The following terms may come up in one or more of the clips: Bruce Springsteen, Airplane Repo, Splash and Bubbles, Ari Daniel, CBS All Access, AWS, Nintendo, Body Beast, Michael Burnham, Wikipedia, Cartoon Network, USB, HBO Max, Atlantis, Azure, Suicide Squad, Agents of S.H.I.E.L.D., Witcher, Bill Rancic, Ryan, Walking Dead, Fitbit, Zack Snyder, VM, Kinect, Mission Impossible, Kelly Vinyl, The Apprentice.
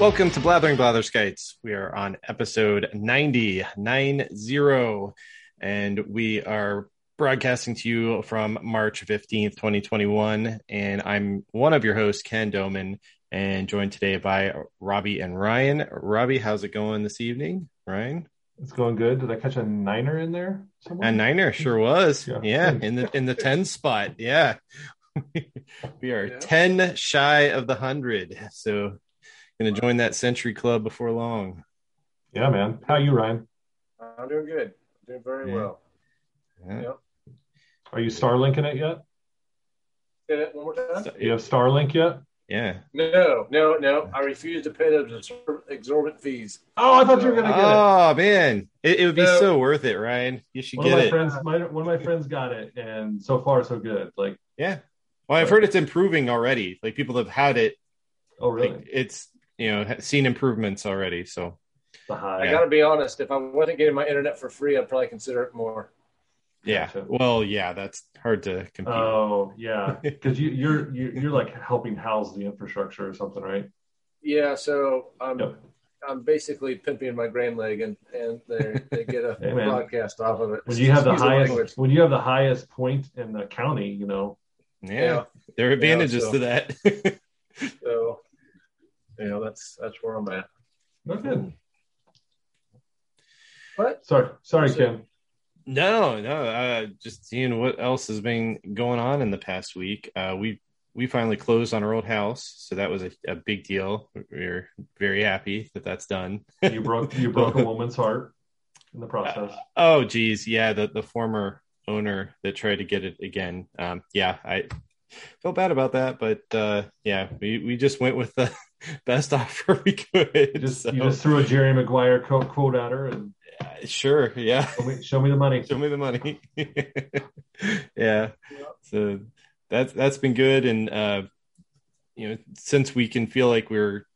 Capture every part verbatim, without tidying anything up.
Welcome to Blathering Blatherskates. We are on episode ninety, nine zero, and we are broadcasting to you from March fifteenth, twenty twenty-one. And I'm one of your hosts, Ken Doman, and joined today by Robbie and Ryan. Robbie, how's it going this evening? Ryan? It's going good. Did I catch a niner in there somewhere? A niner sure was. Yeah, yeah in the in the ten spot. Yeah. We are yeah. ten shy of the one hundred. So going to join that century club before long. Yeah, man. How are you, Ryan? I'm doing good. I'm doing very yeah. well. Yeah. Yep. Are you Starlinking it yet? Say that one more time. You have Starlink yet? Yeah. No, no, no. I refuse to pay those exorbitant fees. Oh, I thought so, you were going to get oh, it. Oh, man. It, it would be so, so worth it, Ryan. You should get it. Friends, my, one of my friends got it, and so far, so good. Like, yeah. Well, I've heard it's improving already. Like, people have had it. Oh, really? Like, it's, you know, seen improvements already, so. Uh-huh, yeah. I got to be honest. If I wasn't getting my internet for free, I'd probably consider it more. Yeah. Gotcha. Well, yeah, that's hard to compete. Oh, yeah, because you, you're you're like helping house the infrastructure or something, right? Yeah. So I'm yep. I'm basically pimping my grain leg, and and they they get a hey, broadcast off of it. When you have the highest language. when you have the highest point in the county, you know. Yeah, yeah. There are advantages yeah, so, to that. So, you know, that's that's where I'm at. Not good. What? Sorry, sorry, Kim. It? No, no. Uh, just seeing what else has been going on in the past week. Uh, we we finally closed on our old house, so that was a, a big deal. We were very happy that that's done. you broke you broke a woman's heart in the process. Uh, oh, geez, yeah. The the former owner that tried to get it again. Um, yeah, I felt bad about that, but uh, yeah, we we just went with the best offer we could. Just, so. You just threw a Jerry Maguire quote at her and. Sure. Yeah. Show me, show me the money. Show me the money. yeah. yeah. So that's that's been good, and uh, you know, since we can feel like we're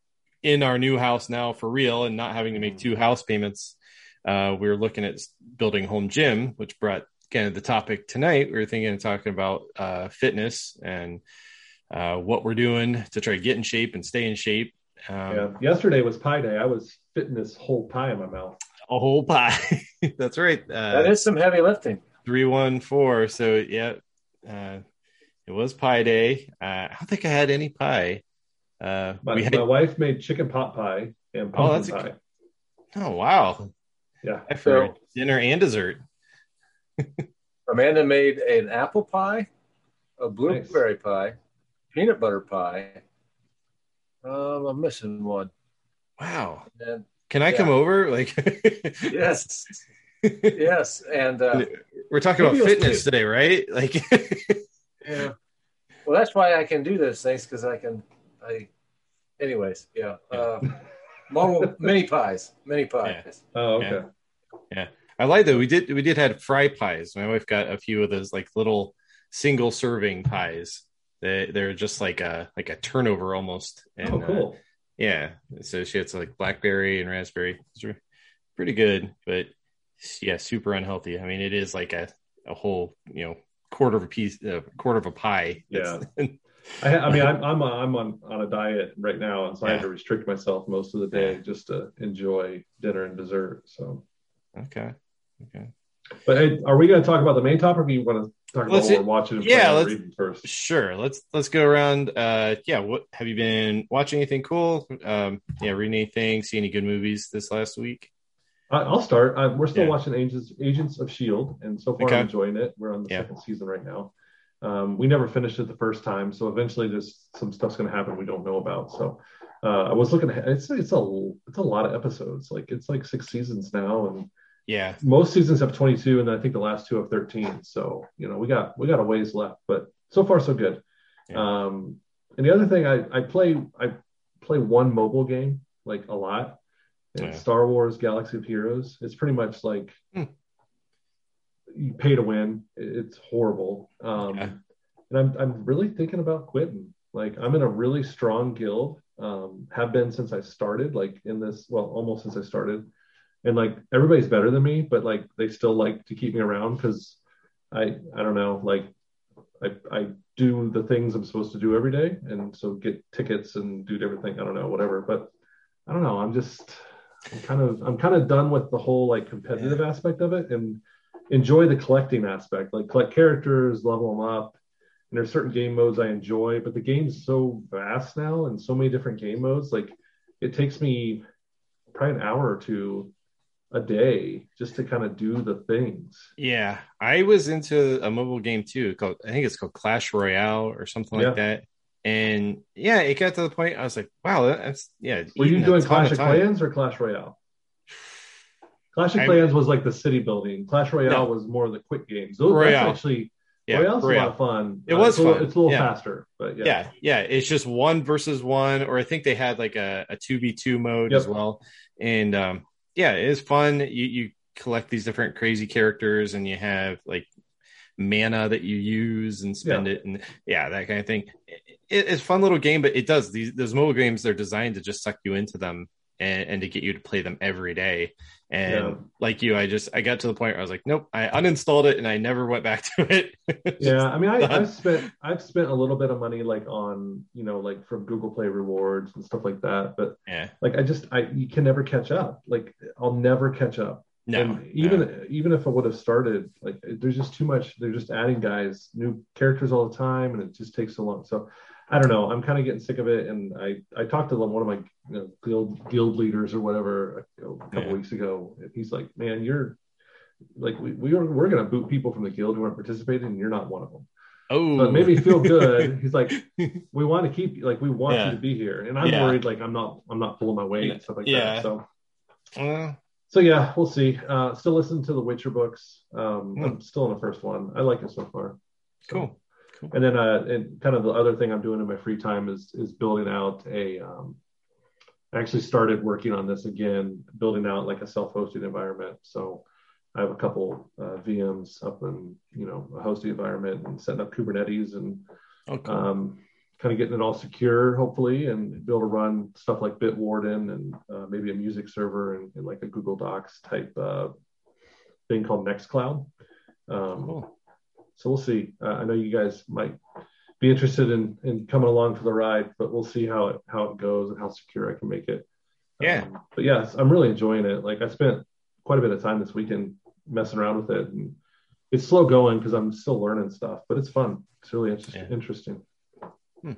in our new house now for real, and not having to make two house payments, uh, we were looking at building home gym, which brought kind of the topic tonight. We were thinking and talking about uh, fitness and uh, what we're doing to try to get in shape and stay in shape. Um, yeah. Yesterday was Pi Day. I was fitting this whole pie in my mouth. A whole pie. That's right. Uh, that is some heavy lifting. three one four. So yeah, uh, it was Pie Day. Uh, I don't think I had any pie. Uh, my, we had... my wife made chicken pot pie and pumpkin oh, that's pie. A... Oh wow! Yeah, for so, dinner and dessert. Amanda made an apple pie, a blueberry nice. pie, peanut butter pie. Um, I'm missing one. Wow. And Can I yeah. come over? Like, yes, yes, and uh, we're talking about fitness today, right? Like, yeah. Well, that's why I can do those things because I can. I, anyways, yeah. Uh, mobile, mini pies, mini pies. Yeah. Oh, okay. Yeah. yeah, I like that. We did, we did have fry pies. My wife got a few of those, like little single serving pies. They, they're just like a like a turnover almost. And, oh, cool. Uh, Yeah, so she had some, like blackberry and raspberry. It's pretty good, but yeah, super unhealthy. I mean, it is like a, a whole you know quarter of a piece, a uh, quarter of a pie. Yeah, I, I mean, I'm I'm, a, I'm on, on a diet right now, and so yeah. I had to restrict myself most of the day just to enjoy dinner and dessert. So okay, okay. But hey, are we going to talk about the main topic? Or do you want to? Talk about let's what we're watching and yeah, let's, reading first. Sure. Let's let's go around. Uh, yeah, what have you been watching? Anything cool? Um, yeah, reading anything? See any good movies this last week? Uh, I'll start. Uh, we're still yeah. watching Agents Agents of S H I E L D, and so far okay. I'm enjoying it. We're on the yeah. second season right now. Um, we never finished it the first time, so eventually there's some stuff's going to happen we don't know about. So uh, I was looking at it's it's a it's a lot of episodes. Like it's like six seasons now, and yeah, most seasons have twenty-two, and I think the last two have thirteen. So you know, we got we got a ways left, but so far so good. Yeah. Um, and the other thing, I, I play I play one mobile game like a lot. And yeah. Star Wars Galaxy of Heroes. It's pretty much like mm. you pay to win. It's horrible. Um, yeah. And I'm I'm really thinking about quitting. Like I'm in a really strong guild. Um, have been since I started. Like in this, well, almost since I started. And like everybody's better than me, but like they still like to keep me around because I I don't know like I I do the things I'm supposed to do every day, and so get tickets and do everything I don't know whatever. But I don't know. I'm just I'm kind of I'm kind of done with the whole like competitive yeah. aspect of it, and enjoy the collecting aspect. Like collect characters, level them up. And there's certain game modes I enjoy, but the game's so vast now and so many different game modes. Like it takes me probably an hour or two a day just to kind of do the things. Yeah. I was into a mobile game too called, I think it's called Clash Royale or something yeah. like that. And yeah, it got to the point I was like, wow, that's yeah. Were you doing Clash of Clans or Clash Royale? Clash of Clans I, was like the city building. Clash Royale no. was more of the quick games. Those Royale. That's actually yeah, Royale's Royale. A lot of fun. It uh, was it's fun. A little, it's a little yeah. faster, but yeah. yeah, yeah. It's just one versus one, or I think they had like a, a two v two mode yep. as well. And um, yeah, it is fun. You you collect these different crazy characters, and you have like mana that you use and spend yeah. it, and yeah, that kind of thing. It, it's a fun little game, but it does these those mobile games. They're designed to just suck you into them. And, and to get you to play them every day. And yeah. like you, I just, I got to the point where I was like, nope, I uninstalled it and I never went back to it. yeah. I mean, I, I've spent, I've spent a little bit of money like on, you know, like from Google Play rewards and stuff like that. But yeah. like, I just, I, you can never catch up. Like I'll never catch up. No, and even, no. even if I would have started, like there's just too much, they're just adding guys, new characters all the time. And it just takes so long. So I don't know. I'm kind of getting sick of it. And I, I talked to one of my you know, guild guild leaders or whatever a couple yeah. weeks ago. And he's like, man, you're like, we, we are, we're going to boot people from the guild who aren't participating. And you're not one of them. Oh, but made me feel good. He's like, we want to keep like, we want yeah. you to be here. And I'm yeah. worried, like, I'm not, I'm not pulling my weight and stuff like yeah. that. So, uh, so yeah, we'll see. Uh, still listen to the Witcher books. Um, mm. I'm still in the first one. I like it so far. So. Cool. And then, uh, and kind of the other thing I'm doing in my free time is is building out a. Um, I actually started working on this again, building out like a self-hosted environment. So I have a couple uh, V Ms up in you know a hosting environment and setting up Kubernetes and okay. um, kind of getting it all secure, hopefully, and be able to run stuff like Bitwarden and uh, maybe a music server and, and like a Google Docs type uh, thing called Nextcloud. Um, cool. So we'll see. Uh, I know you guys might be interested in, in coming along for the ride, but we'll see how it how it goes and how secure I can make it. Yeah. Um, but yes, I'm really enjoying it. Like I spent quite a bit of time this weekend messing around with it, and it's slow going because I'm still learning stuff, but it's fun. It's really inter- yeah. interesting. Hmm.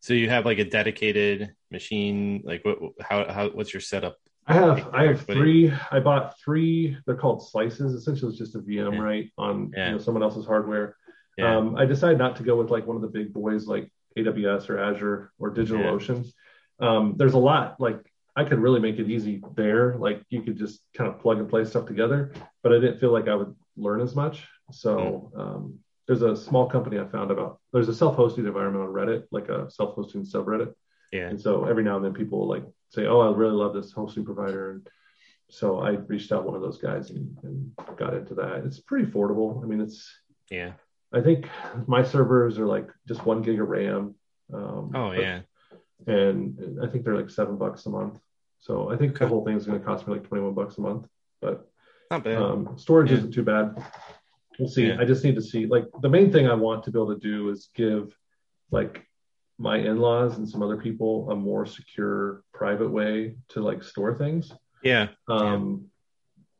So you have like a dedicated machine. Like what? How? How? What's your setup? I have I have three. I bought three. They're called slices. Essentially, it's just a V M, yeah. right, on yeah. you know, someone else's hardware. Yeah. Um, I decided not to go with like one of the big boys like A W S or Azure or DigitalOcean. Yeah. Um, there's a lot. Like I could really make it easy there. Like you could just kind of plug and play stuff together. But I didn't feel like I would learn as much. So um, there's a small company I found about. There's a self-hosting environment on Reddit, like a self-hosting subreddit. Yeah. And so every now and then people will like say, oh, I really love this hosting provider. And so I reached out one of those guys and, and got into that. It's pretty affordable. I mean, it's, yeah, I think my servers are like just one gig of RAM. Um, oh, but, yeah. And I think they're like seven bucks a month. So I think okay. the whole thing is going to cost me like twenty-one bucks a month, but not bad. Um, storage yeah. isn't too bad. We'll see. Yeah. I just need to see, like the main thing I want to be able to do is give like my in-laws and some other people a more secure private way to like store things. Yeah. Um,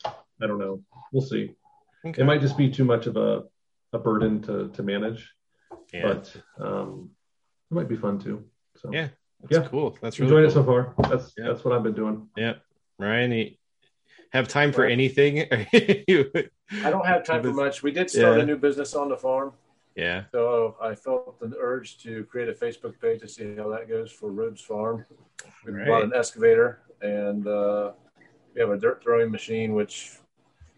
yeah. I don't know. We'll see. Okay. It might just be too much of a, a burden to, to manage, yeah. but um, it might be fun too. So yeah. That's yeah. cool. That's really enjoyed cool. it so far. That's, yeah. that's what I've been doing. Yeah. Ryan, you have time for anything? I don't have time for much. We did start yeah. a new business on the farm. Yeah. So I felt the urge to create a Facebook page to see how that goes for Rhodes Farm. We right. bought an excavator and uh, we have a dirt throwing machine, which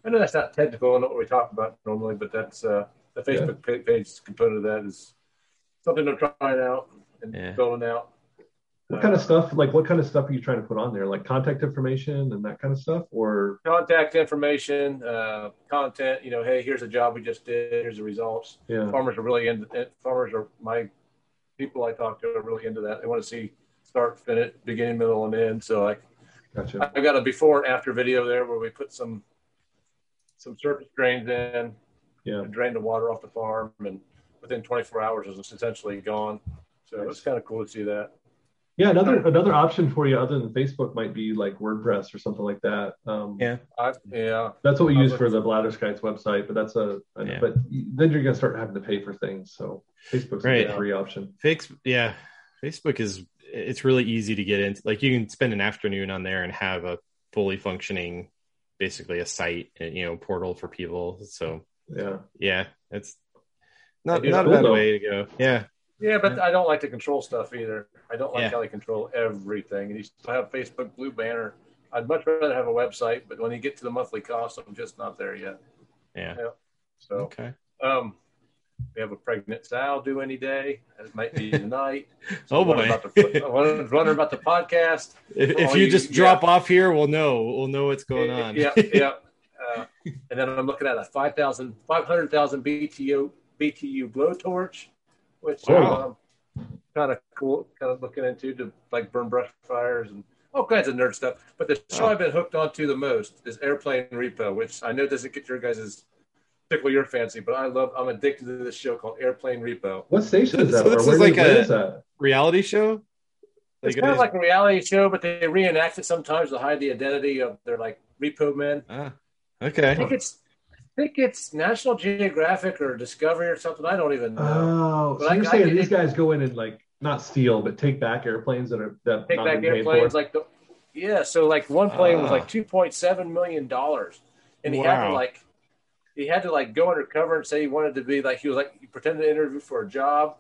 I know that's not technical and not what we talk about normally, but that's uh, the Facebook yeah. page component of that is something they're trying out and yeah. building out. What kind of stuff, like what kind of stuff are you trying to put on there? Like contact information and that kind of stuff, or contact information, uh, content, you know, hey, here's a job we just did. Here's the results. Yeah. Farmers are really into it. Farmers are my people I talk to are really into that. They want to see start, finish, beginning, middle, and end. So I, gotcha. I got a before and after video there where we put some, some surface drains in yeah. and drained the water off the farm. And within twenty-four hours it was essentially gone. So nice. It was kind of cool to see that. Yeah, another another option for you other than Facebook might be like WordPress or something like that. Um, yeah, I, yeah, that's what we use for the Blatherskite's website. But that's a, a yeah. but then you're gonna start having to pay for things. So Facebook's right. a free option. Fix, yeah, Facebook is it's really easy to get into. Like you can spend an afternoon on there and have a fully functioning, basically a site, you know, portal for people. So yeah, yeah, it's not it's not cool, a bad though. way to go. Yeah. Yeah, but I don't like to control stuff either. I don't like yeah. how they control everything. And you still have Facebook Blue Banner. I'd much rather have a website, but when you get to the monthly cost, I'm just not there yet. Yeah. yeah. So okay. Um, we have a pregnant sow due any day. It might be tonight. So oh boy! About the, I wonder about the podcast. If, if you, you just yeah. drop off here, we'll know. We'll know what's going on. Yeah, yeah. Uh, and then I'm looking at a five thousand, five hundred thousand B T U B T U blowtorch. Which oh. um, kind of cool, kind of looking into to like burn brush fires and all kinds of nerd stuff. But the show oh. I've been hooked onto the most is Airplane Repo, which I know doesn't get your guys' tickle your fancy, but I love. I'm addicted to this show called Airplane Repo. What station is that? So this is like a is reality show. Like it's kind it of like a reality show, but they reenact it sometimes to hide the identity of their like repo men. Ah, okay. I think it's. I think it's National Geographic or Discovery or something. I don't even know. Oh, but so I, you're I, saying I, these guys go in and like not steal, but take back airplanes that are that take not back airplanes like the yeah. So like one plane uh, was like two point seven million dollars, and he wow. had to like he had to like go undercover and say he wanted to be like he was like he pretended to interview for a job,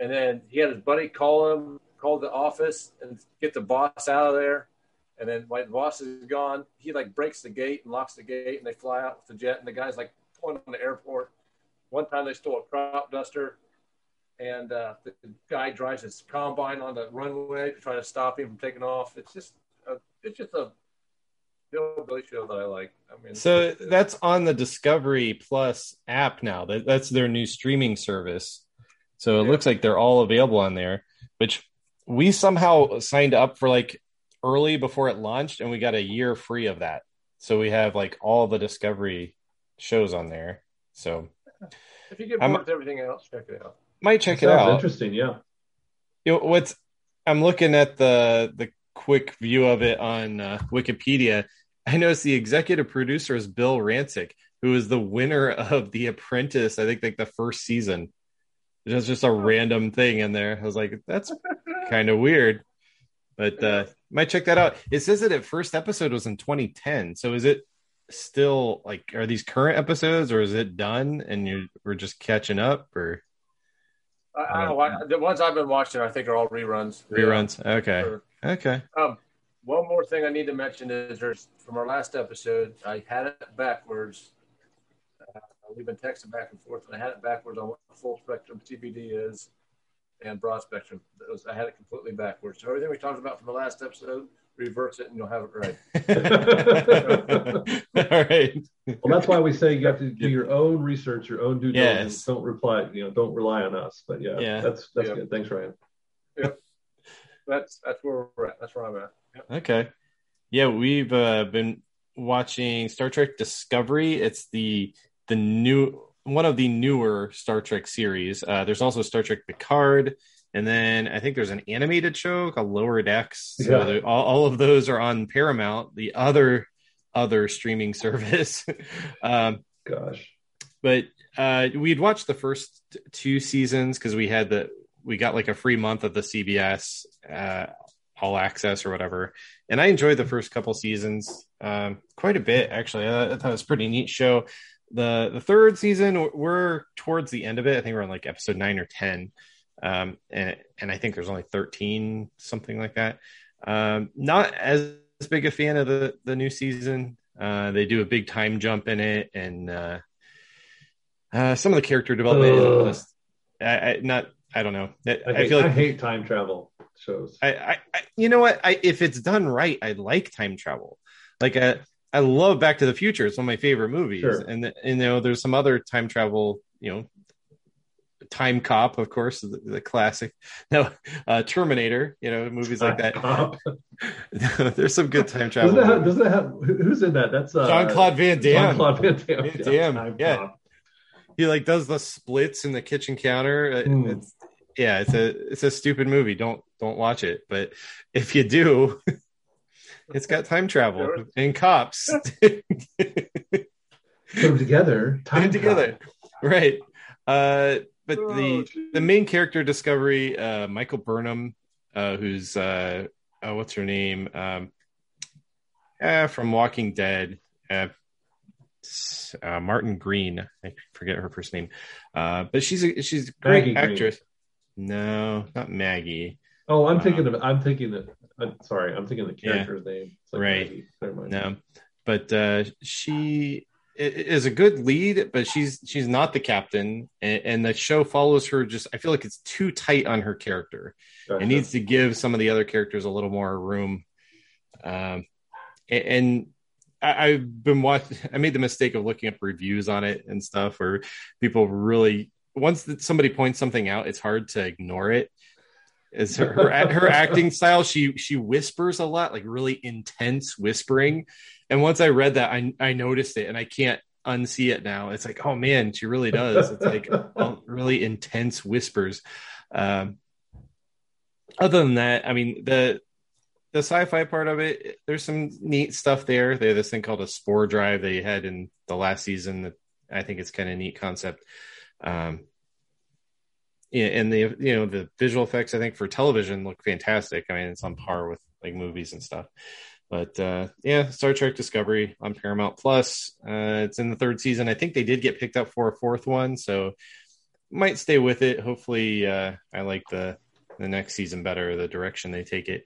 and then he had his buddy call him, call the office, and get the boss out of there. And then my boss is gone. He like breaks the gate and locks the gate, and they fly out with the jet. And the guy's like pulling on the airport. One time they stole a crop duster, and uh, the guy drives his combine on the runway to try to stop him from taking off. It's just, a, it's just a hillbilly show that I like. I mean, so it's, it's, that's on the Discovery Plus app now. That that's their new streaming service. So it yeah. looks like they're all available on there. Which we somehow signed up for like. Early before it launched, and we got a year free of that. So we have like all the Discovery shows on there. So if you get bored I'm, with everything else, check it out. Might check that it out. Interesting, yeah. You know, what's I'm looking at the the quick view of it on uh, Wikipedia. I noticed the executive producer is Bill Rancic, who is the winner of The Apprentice. I think like the first season. It was just a random thing in there. I was like, that's kind of weird. But uh, might check that out. It says that its first episode was in twenty ten. So is it still like, are these current episodes, or is it done and you we're just catching up? Or I, I don't know. I, the ones I've been watching, I think, are all reruns. Reruns. Okay. Or, okay. Um, one more thing I need to mention is there's from our last episode, I had it backwards. Uh, we've been texting back and forth, and I had it backwards on what full spectrum C B D is. And broad spectrum. That was, I had it completely backwards. So everything we talked about from the last episode, reverse it and you'll have it right. All right. Well, that's why we say you have to do your own research, your own due diligence. Yes. Don't reply, you know, don't rely on us. But yeah, yeah. that's that's yeah. good. Thanks, Ryan. Yeah. That's that's where we're at. That's where I'm at. Yeah. Okay. Yeah, we've uh, been watching Star Trek Discovery. It's the the new one of the newer Star Trek series. Uh, there's also Star Trek Picard. And then I think there's an animated show called Lower Decks. So yeah. there, all, all of those are on Paramount, the other, other streaming service. um, Gosh. But uh, we'd watched the first two seasons because we had the, we got like a free month of the C B S uh, all access or whatever. And I enjoyed the first couple seasons um, quite a bit. Actually, I thought it was a pretty neat show. The the third season, we're towards the end of it. I think we're on like episode nine or ten. Um, and, and I think there's only thirteen, something like that. Um, not as big a fan of the, the new season. Uh, they do a big time jump in it. And uh, uh, some of the character development uh, is just, I, I, not, I don't know. I, I, hate, I, feel like, I hate time travel shows. I, I, I You know what? I, if it's done right, I like time travel. Like a... I love Back to the Future. It's one of my favorite movies. Sure. And, and, you know, there's some other time travel, you know, Time Cop, of course, the, the classic. No, uh, Terminator, you know, movies like that. There's some good time travel. Doesn't that have, doesn't that have, who's in that? That's uh, Jean-Claude Van Damme. Jean-Claude Van Damme. Van Damme. Yeah. yeah. He, like, does the splits in the kitchen counter. Mm. It's, yeah, it's a it's a stupid movie. Don't don't watch it. But if you do, it's got time travel and cops. Come together. Time together. Right. Uh, but oh, the geez. the main character discovery, uh, Michael Burnham, uh, who's uh, oh, what's her name? Um, uh, from Walking Dead. Uh, Uh, Martin Green, I forget her first name, uh, but she's a she's a great Maggie actress. Green. No, not Maggie. Oh, I'm um, thinking of I'm thinking of I'm sorry, I'm thinking of the character's yeah, name. It's like right. Never mind. No, but uh, she is a good lead, but she's she's not the captain, and, and the show follows her. Just I feel like it's too tight on her character. Gotcha. It needs to give some of the other characters a little more room, um, and. and I've been watching, I made the mistake of looking up reviews on it and stuff where people really, once that somebody points something out, it's hard to ignore it. Is her, her, her acting style. She, she whispers a lot, like really intense whispering. And once I read that, I, I noticed it and I can't unsee it now. It's like, oh man, she really does. It's like really intense whispers. Um, other than that, I mean, the, The sci-fi part of it, there's some neat stuff there. They have this thing called a spore drive they had in the last season that I think it's kind of a neat concept. Um, yeah, and the you know the visual effects I think for television look fantastic. I mean it's on par with like movies and stuff. But uh, yeah, Star Trek Discovery on Paramount Plus. Uh, it's in the third season. I think they did get picked up for a fourth one, so might stay with it. Hopefully, uh, I like the the next season better. The direction they take it.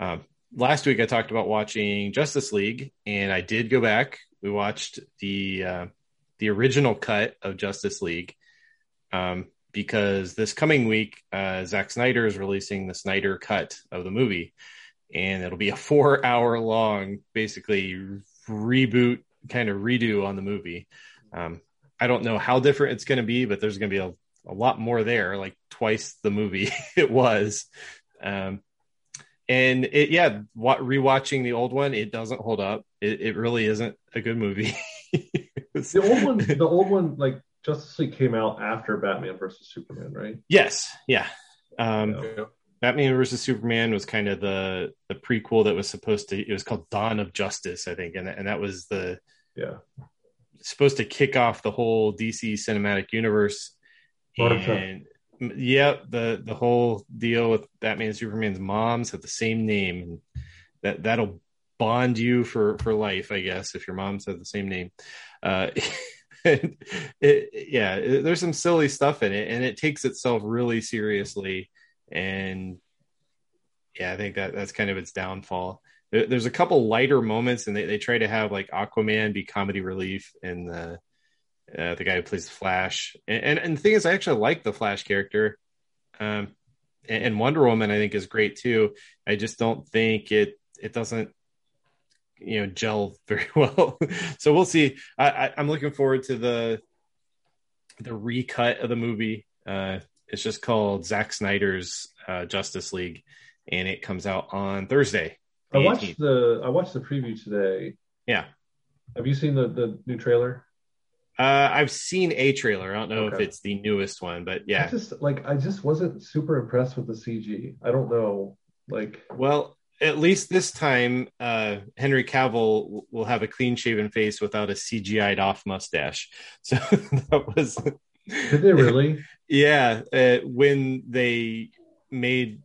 Um, last week I talked about watching Justice League, and I did go back. We watched the uh, the original cut of Justice League um, because this coming week uh, Zack Snyder is releasing the Snyder cut of the movie, and it'll be a four hour long basically reboot kind of redo on the movie. Um, I don't know how different it's going to be, but there's going to be a, a lot more there, like twice the movie it was. Um, And it, yeah, rewatching the old one, it doesn't hold up. It, it really isn't a good movie. the old one, the old one, like Justice League came out after Batman versus Superman, right? Yes, yeah. Um, yeah. Batman versus Superman was kind of the the prequel that was supposed to. It was called Dawn of Justice, I think, and and that was the yeah supposed to kick off the whole D C cinematic universe. And, yeah, the the whole deal with Batman and Superman's moms have the same name, and that that'll bond you for for life, I guess, if your moms have the same name. Uh, it, it, yeah, it, there's some silly stuff in it, and it takes itself really seriously. And yeah, I think that that's kind of its downfall. There, there's a couple lighter moments, and they they try to have like Aquaman be comedy relief, and the. Uh, the guy who plays the Flash, and, and and the thing is, I actually like the Flash character, um, and, and Wonder Woman I think is great too. I just don't think it it doesn't, you know, gel very well. So we'll see. I, I, I'm looking forward to the the recut of the movie. Uh, it's just called Zack Snyder's uh, Justice League, and it comes out on Thursday. I watched eighteenth. the I watched the preview today. Yeah, have you seen the the new trailer? Uh, I've seen a trailer. I don't know okay. if it's the newest one, but yeah. I just like I just wasn't super impressed with the C G. I don't know. Like, well, at least this time, uh, Henry Cavill will have a clean-shaven face without a C G I'd off mustache. So that was. Did they really? Yeah. Uh, when they made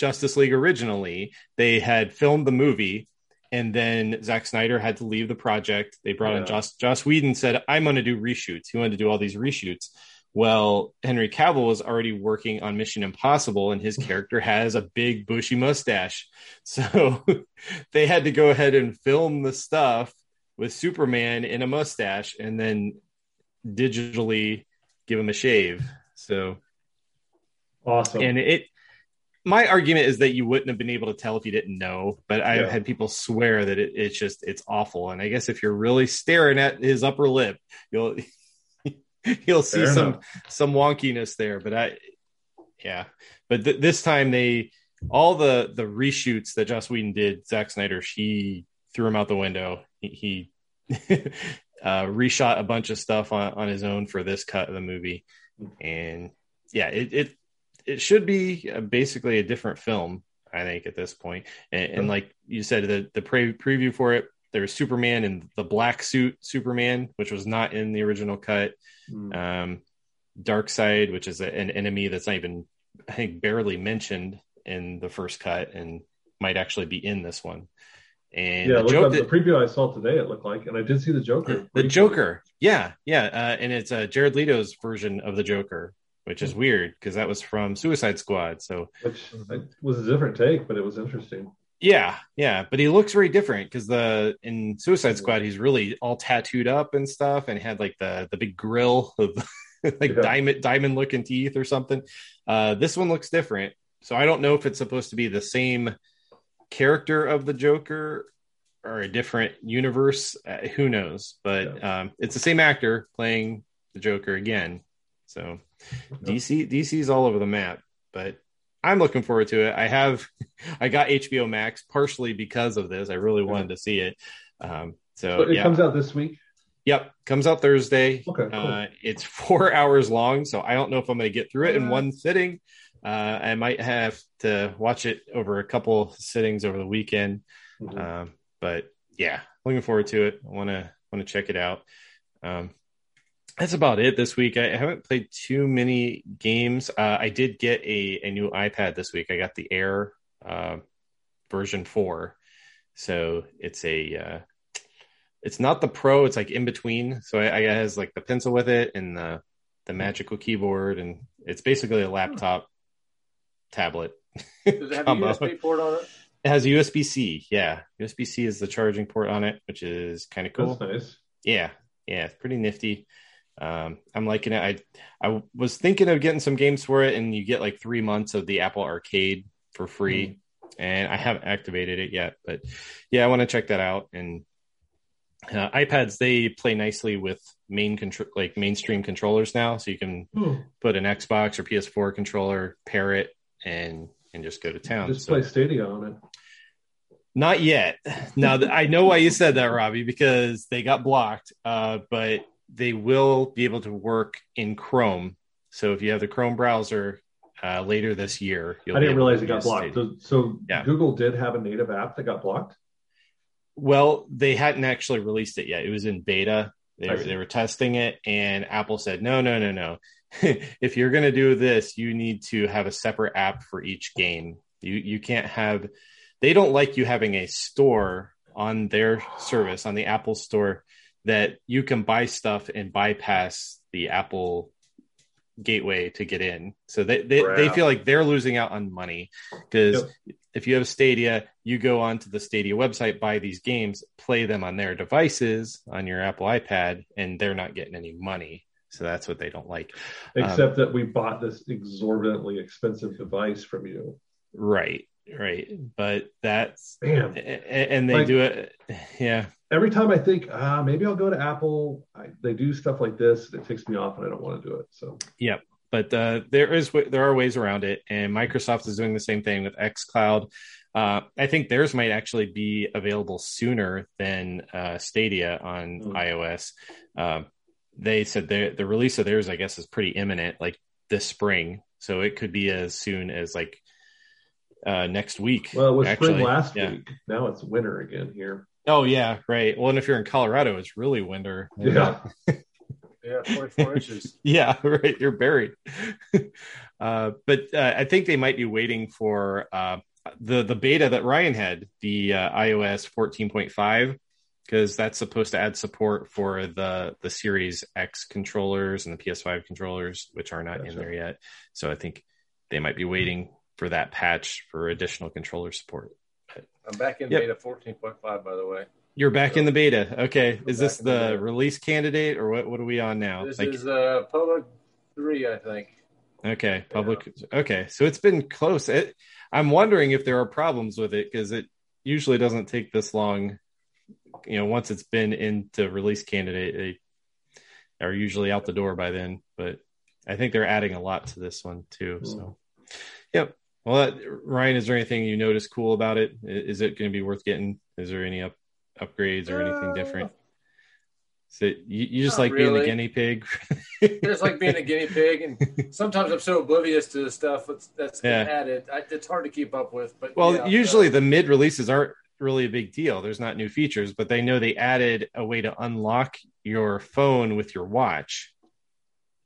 Justice League originally, they had filmed the movie. And then Zack Snyder had to leave the project. They brought yeah. in Joss, Joss Whedon said, I'm going to do reshoots. He wanted to do all these reshoots. Well, Henry Cavill was already working on Mission Impossible, and his character has a big bushy mustache. So they had to go ahead and film the stuff with Superman in a mustache and then digitally give him a shave. So awesome. And it, my argument is that you wouldn't have been able to tell if you didn't know, but I've yeah. had people swear that it, it's just, it's awful. And I guess if you're really staring at his upper lip, you'll, you'll see Fair some, enough. some wonkiness there, but I, yeah, but th- this time they, all the, the reshoots that Joss Whedon did, Zack Snyder, he threw him out the window. He, he uh, reshot a bunch of stuff on, on his own for this cut of the movie. And yeah, it, it, it should be basically a different film, I think, at this point. And, and like you said, the, the pre- preview for it, there's Superman in the black suit Superman, which was not in the original cut. Mm. Um, Darkseid, which is a, an enemy that's not even, I think, barely mentioned in the first cut and might actually be in this one. And yeah, the, joke that, the preview I saw today, it looked like, and I did see the Joker. The Joker, yeah, yeah, uh, and it's uh, Jared Leto's version of the Joker, which is weird because that was from Suicide Squad. So, which was a different take, but it was interesting. Yeah, yeah, but he looks very different because the in Suicide Squad he's really all tattooed up and stuff, and had like the the big grill of like yeah. diamond diamond looking teeth or something. Uh, this one looks different, so I don't know if it's supposed to be the same character of the Joker or a different universe, uh, who knows, but yeah. um it's the same actor playing the Joker again, so yeah. D C D C's all over the map, but I'm looking forward to it. I have I got H B O Max partially because of this. I really yeah. wanted to see it. um so, so it yeah. comes out this week. Yep, comes out Thursday. Okay, cool. uh it's four hours long, so I don't know if I'm going to get through it yeah. in one sitting. Uh, I might have to watch it over a couple sittings over the weekend, mm-hmm. um, but yeah, looking forward to it. I want to want to check it out. Um, that's about it this week. I haven't played too many games. Uh, I did get a, a new iPad this week. I got the Air uh, version four, so it's a uh, it's not the Pro. It's like in between. So I, I it has like the pencil with it and the the magical keyboard, and it's basically a laptop. Hmm. Tablet. Does it have a U S B port on it? It has a U S B C. Yeah, U S B C is the charging port on it, which is kind of cool. That's nice. Yeah, yeah, it's pretty nifty. Um, I'm liking it. I I was thinking of getting some games for it, and you get like three months of the Apple Arcade for free, mm. and I haven't activated it yet. But yeah, I want to check that out. And uh, iPads, they play nicely with main control, like mainstream controllers now, so you can mm. put an Xbox or P S four controller, pair it. And and just go to town. Just so. Play Stadia on it. Not yet. Now th- I know why you said that, Robbie, because they got blocked. Uh, but they will be able to work in Chrome. So if you have the Chrome browser uh, later this year, you'll I didn't realize it got blocked. So, so yeah. Google did have a native app that got blocked. Well, they hadn't actually released it yet. It was in beta. They were, they were testing it, and Apple said, no, no, no, no. If you're going to do this, you need to have a separate app for each game. You you can't have, they don't like you having a store on their service, on the Apple store, that you can buy stuff and bypass the Apple gateway to get in. So they, they, they feel like they're losing out on money because yep. if you have Stadia, you go onto the Stadia website, buy these games, play them on their devices, on your Apple iPad, and they're not getting any money. So that's what they don't like. Except um, that we bought this exorbitantly expensive device from you. Right, right. But that's... Damn. And they like, do it... Yeah. Every time I think, ah, maybe I'll go to Apple, I, they do stuff like this, and it takes me off, and I don't want to do it. So yeah, but uh, there is there are ways around it, and Microsoft is doing the same thing with xCloud. Uh, I think theirs might actually be available sooner than uh, Stadia on mm-hmm. iOS. Um They said the the release of theirs, I guess, is pretty imminent, like this spring. So it could be as soon as like uh, next week. Well, it was actually. spring last yeah. week. Now it's winter again here. Oh yeah, right. Well, and if you're in Colorado, it's really winter. Yeah, yeah, twenty-four inches. Yeah, right. You're buried. uh, but uh, I think they might be waiting for uh, the the beta that Ryan had, the uh, iOS fourteen point five. Because that's supposed to add support for the, the Series X controllers and the P S five controllers, which are not gotcha. in there yet. So I think they might be waiting for that patch for additional controller support. But, I'm back in yep. beta fourteen point five, by the way. You're back so, in the beta. Okay. I'm is this the, the release candidate, or what, what are we on now? This like, is uh, public three, I think. Okay. Public. Yeah. Okay. So it's been close. It, I'm wondering if there are problems with it, because it usually doesn't take this long. You know, once it's been into release candidate, they are usually out the door by then. But I think they're adding a lot to this one too. Mm. So, yep. Well, that, Ryan, is there anything you notice cool about it? Is it going to be worth getting? Is there any up, upgrades or anything uh, different? So you, you just Not like really. being a guinea pig? I just like being a guinea pig. And sometimes I'm so oblivious to the stuff that's, that's yeah. been added. I, it's hard to keep up with. But Well, yeah, usually uh, the mid-releases aren't really a big deal. There's not new features, but they know they added a way to unlock your phone with your watch.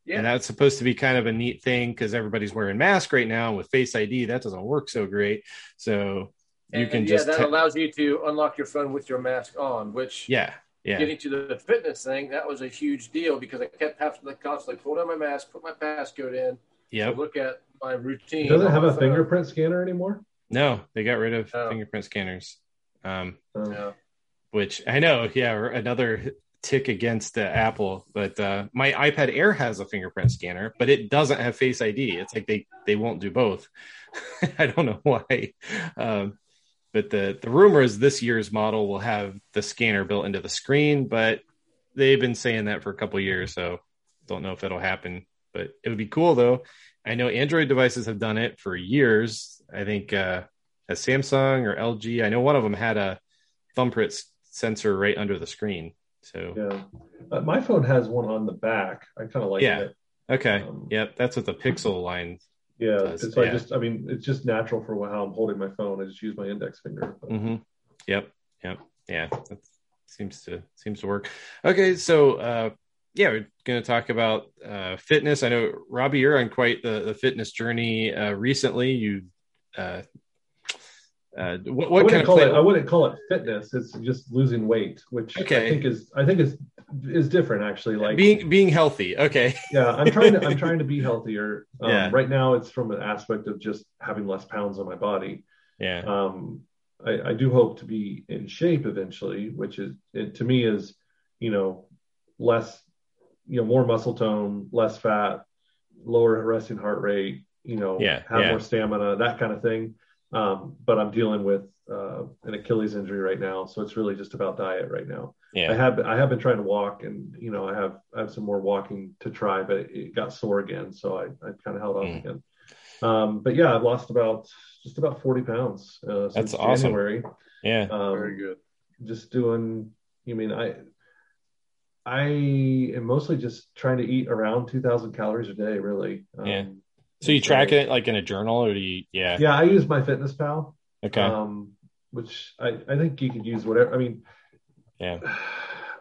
Yeah. And that's supposed to be kind of a neat thing because everybody's wearing masks right now. With Face I D, that doesn't work so great. So you and, can and just... Yeah, that te- allows you to unlock your phone with your mask on, which... Yeah. Yeah. Getting to the fitness thing, that was a huge deal because I kept having to constantly pull down my mask, put my passcode in, yep. look at my routine. Does it have a fingerprint scanner anymore? No, they got rid of oh. fingerprint scanners. Um, oh. Which I know, yeah, another tick against uh, Apple. But uh, my iPad Air has a fingerprint scanner, but it doesn't have Face I D. It's like they, they won't do both. I don't know why. Um, But the, the rumor is this year's model will have the scanner built into the screen, but they've been saying that for a couple of years, so don't know if that'll happen. But it would be cool, though. I know Android devices have done it for years. I think uh, as Samsung or L G, I know one of them had a thumbprint sensor right under the screen. So yeah, uh, my phone has one on the back. I kind of like yeah. it. Okay. Um, yep, that's what the Pixel line Yeah, does, it's like yeah. just, I mean, it's just natural for how I'm holding my phone. I just use my index finger. Mm-hmm. Yep, yep, yeah. That seems to seems to work. Okay, so uh, yeah, we're going to talk about uh, fitness. I know, Robbie, you're on quite the, the fitness journey uh, recently. You, uh, uh, what, what I kind of? Call play- it, I wouldn't call it fitness. It's just losing weight, which okay. I think is I think is is different actually. Like being being healthy. Okay. yeah, I'm trying to I'm trying to be healthier. Um, yeah. Right now, it's from an aspect of just having less pounds on my body. Yeah. Um, I, I do hope to be in shape eventually, which is it, to me is, you know, less, you know, more muscle tone, less fat, lower resting heart rate. You know, yeah, have yeah. more stamina, that kind of thing. Um, but I'm dealing with uh, an Achilles injury right now, so it's really just about diet right now. Yeah. I have I have been trying to walk, and you know I have I have some more walking to try, but it, it got sore again, so I, I kind of held off mm. again. Um, but yeah, I've lost about just about forty pounds uh, since That's awesome. January. Yeah, um, very good. Just doing. You mean I? I am mostly just trying to eat around two thousand calories a day, really. Um, yeah. So you track it like in a journal or do you, yeah. Yeah. I use my Fitness Pal. Okay. Um, which I, I think you could use whatever. I mean, yeah,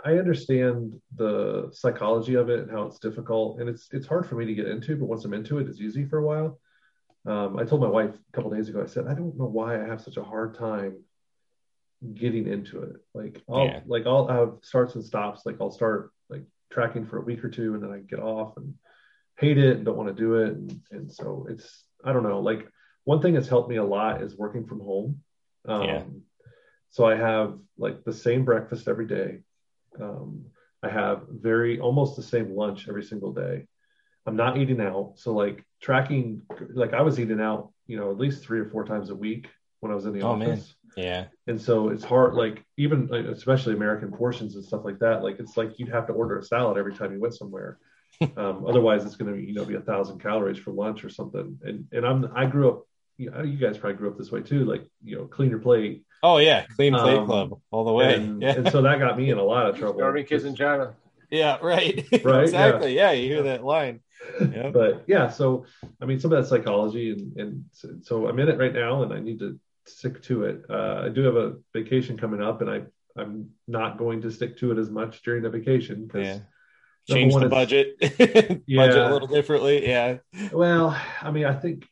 I understand the psychology of it and how it's difficult and it's, it's hard for me to get into, but once I'm into it, it's easy for a while. Um, I told my wife a couple of days ago, I said, I don't know why I have such a hard time getting into it. Like I'll, yeah. like I'll have starts and stops. Like I'll start like tracking for a week or two and then I get off and hate it and don't want to do it. And, and so it's, I don't know, like one thing that's helped me a lot is working from home. Um, yeah. So I have like the same breakfast every day. Um, I have very, almost the same lunch every single day. I'm not eating out. So like tracking, like I was eating out, you know, at least three or four times a week when I was in the oh, office. Man. Yeah. And so it's hard, like even like, especially American portions and stuff like that. Like it's like you'd have to order a salad every time you went somewhere. um, otherwise it's going to, you know, be a thousand calories for lunch or something. And, and I'm, I grew up, you know, you guys probably grew up this way too. Like, you know, clean your plate. Oh yeah. Clean plate um, club all the way. And, yeah. and so that got me in a lot of trouble. Starving kids in China. Yeah. Right. Right. Exactly. Yeah. yeah you hear yeah. that line. Yep. But yeah. So, I mean, some of that psychology and, and so, so I'm in it right now and I need to stick to it. Uh, I do have a vacation coming up and I, I'm not going to stick to it as much during the vacation because yeah. change the budget is, yeah. budget a little differently yeah well I mean I think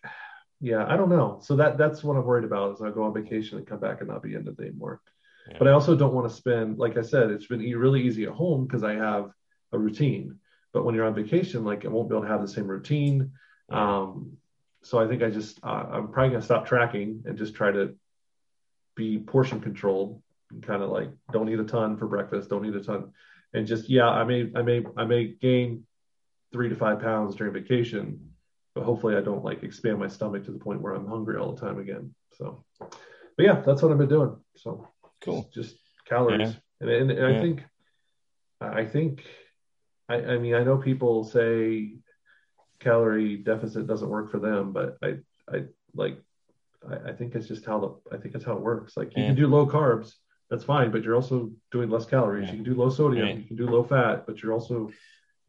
yeah I don't know so that that's what I'm worried about is I'll go on vacation and come back and not be into it anymore yeah. but I also don't want to spend like I said it's been really easy at home because I have a routine but when you're on vacation like I won't be able to have the same routine yeah. um so I think I just uh, I'm probably gonna stop tracking and just try to be portion controlled and kind of like don't eat a ton for breakfast don't eat a ton And just, yeah, I may, I may, I may gain three to five pounds during vacation, but hopefully I don't like expand my stomach to the point where I'm hungry all the time again. So, but yeah, that's what I've been doing. So cool. Just, just calories. Yeah. And, and, and yeah. I think, I think, I, I mean, I know people say calorie deficit doesn't work for them, but I, I like, I, I think it's just how the, I think it's how it works. Like you yeah. can do low carbs, that's fine, but you're also doing less calories. Yeah. You can do low sodium, right. You can do low fat, but you're also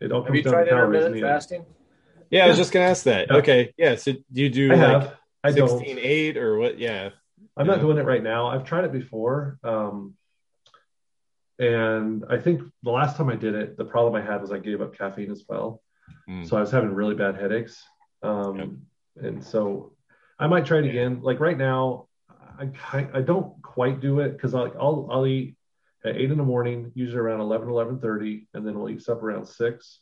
it all comes down to calories. Have you tried intermittent fasting? Yeah, yeah, I was just gonna ask that. Yeah. Okay, yeah. So you do I like have. I sixteen don't. eight or what? Yeah, I'm yeah. not doing it right now. I've tried it before, um, and I think the last time I did it, the problem I had was I gave up caffeine as well, mm. so I was having really bad headaches, um, yep. and so I might try it yeah. again. Like right now, I I don't quite do it because I'll, I'll I'll eat at eight in the morning, usually around eleven, eleven thirty, and then we'll eat supper around six.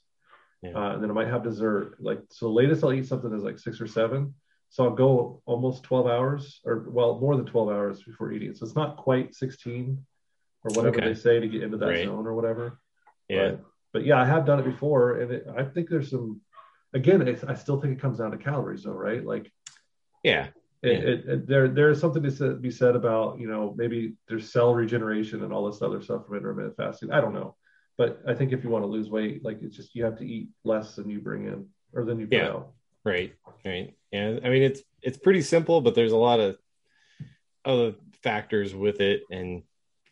Yeah. Uh, and then I might have dessert. Like, so the latest I'll eat something is like six or seven. So I'll go almost twelve hours or, well, more than twelve hours before eating. So it's not quite sixteen or whatever okay. they say to get into that right. zone or whatever. Yeah. But, but yeah, I have done it before. And it, I think there's some, again, it's, I still think it comes down to calories though, right? Like, yeah. It, yeah. It, it, there, there is something to be said about, you know, maybe there's cell regeneration and all this other stuff from intermittent fasting. I don't know. But I think if you want to lose weight, like it's just, you have to eat less than you bring in or than you put yeah. out. Right. Right. Yeah. I mean, it's, it's pretty simple, but there's a lot of other factors with it. And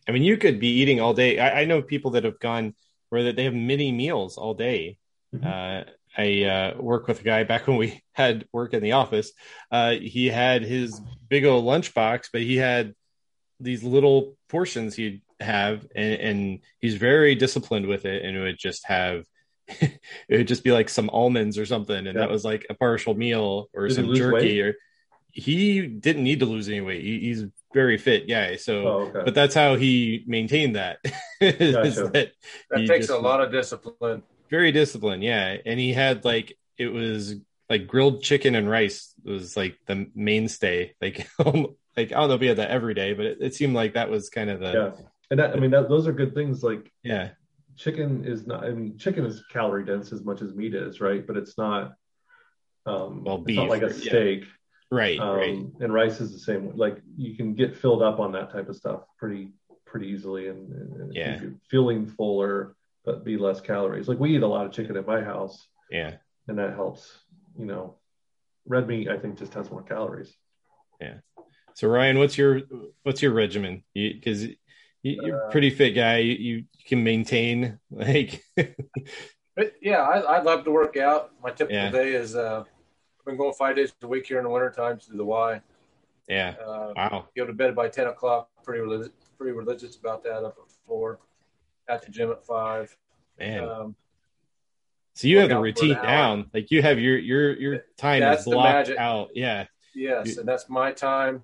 I mean, you could be eating all day. I, I know people that have gone where that they have mini meals all day. Mm-hmm. Uh, I uh, work with a guy back when we had work in the office. Uh, he had his big old lunchbox, but he had these little portions he'd have, and, and he's very disciplined with it, and it would just have it would just be like some almonds or something, and yeah. that was like a partial meal or Did some jerky weight? Or he didn't need to lose any weight. He, he's very fit guy, so oh, okay. but that's how he maintained that. Gotcha. That, that takes just, a lot of discipline. Very disciplined, yeah. And he had like it was like grilled chicken and rice was like the mainstay. Like like I don't know if he had that every day, but it, it seemed like that was kind of the yeah. And that, I mean, that, those are good things. Like, yeah, chicken is not. I mean, chicken is calorie dense as much as meat is, right? But it's not. Um, well, beef, it's not like a steak, yeah. right? Um, right. And rice is the same. Like, you can get filled up on that type of stuff pretty, pretty easily, and, and yeah, you're feeling fuller but be less calories. Like, we eat a lot of chicken at my house, yeah, and that helps. You know, red meat I think just has more calories. Yeah. So Ryan, what's your what's your regimen? Because you, you're a pretty fit guy. You, you can maintain, like. yeah, I, I love to work out. My typical yeah. day is uh, I've been going five days a week here in the winter time to the Y. Yeah. Uh, wow. Go to bed by ten o'clock. Pretty religious. Pretty religious about that. Up at four. At the gym at five. Man. Um, so you have the routine down. Like, you have your your your time that's is blocked out. Yeah. Yes, you, and that's my time.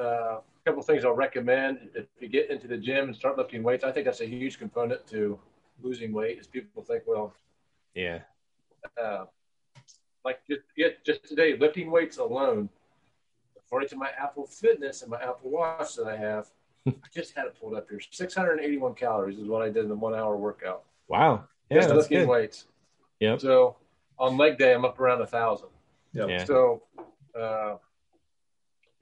Uh, A couple of things I'll recommend if you get into the gym and start lifting weights. I think that's a huge component to losing weight is people think, well, yeah, uh, like just, get, just today, lifting weights alone, according to my Apple Fitness and my Apple Watch that I have, I just had it pulled up here. six hundred eighty-one calories is what I did in the one hour workout. Wow. Yeah, just lifting good. weights. Yeah. So on leg day, I'm up around a thousand. Yep. Yeah. So, uh,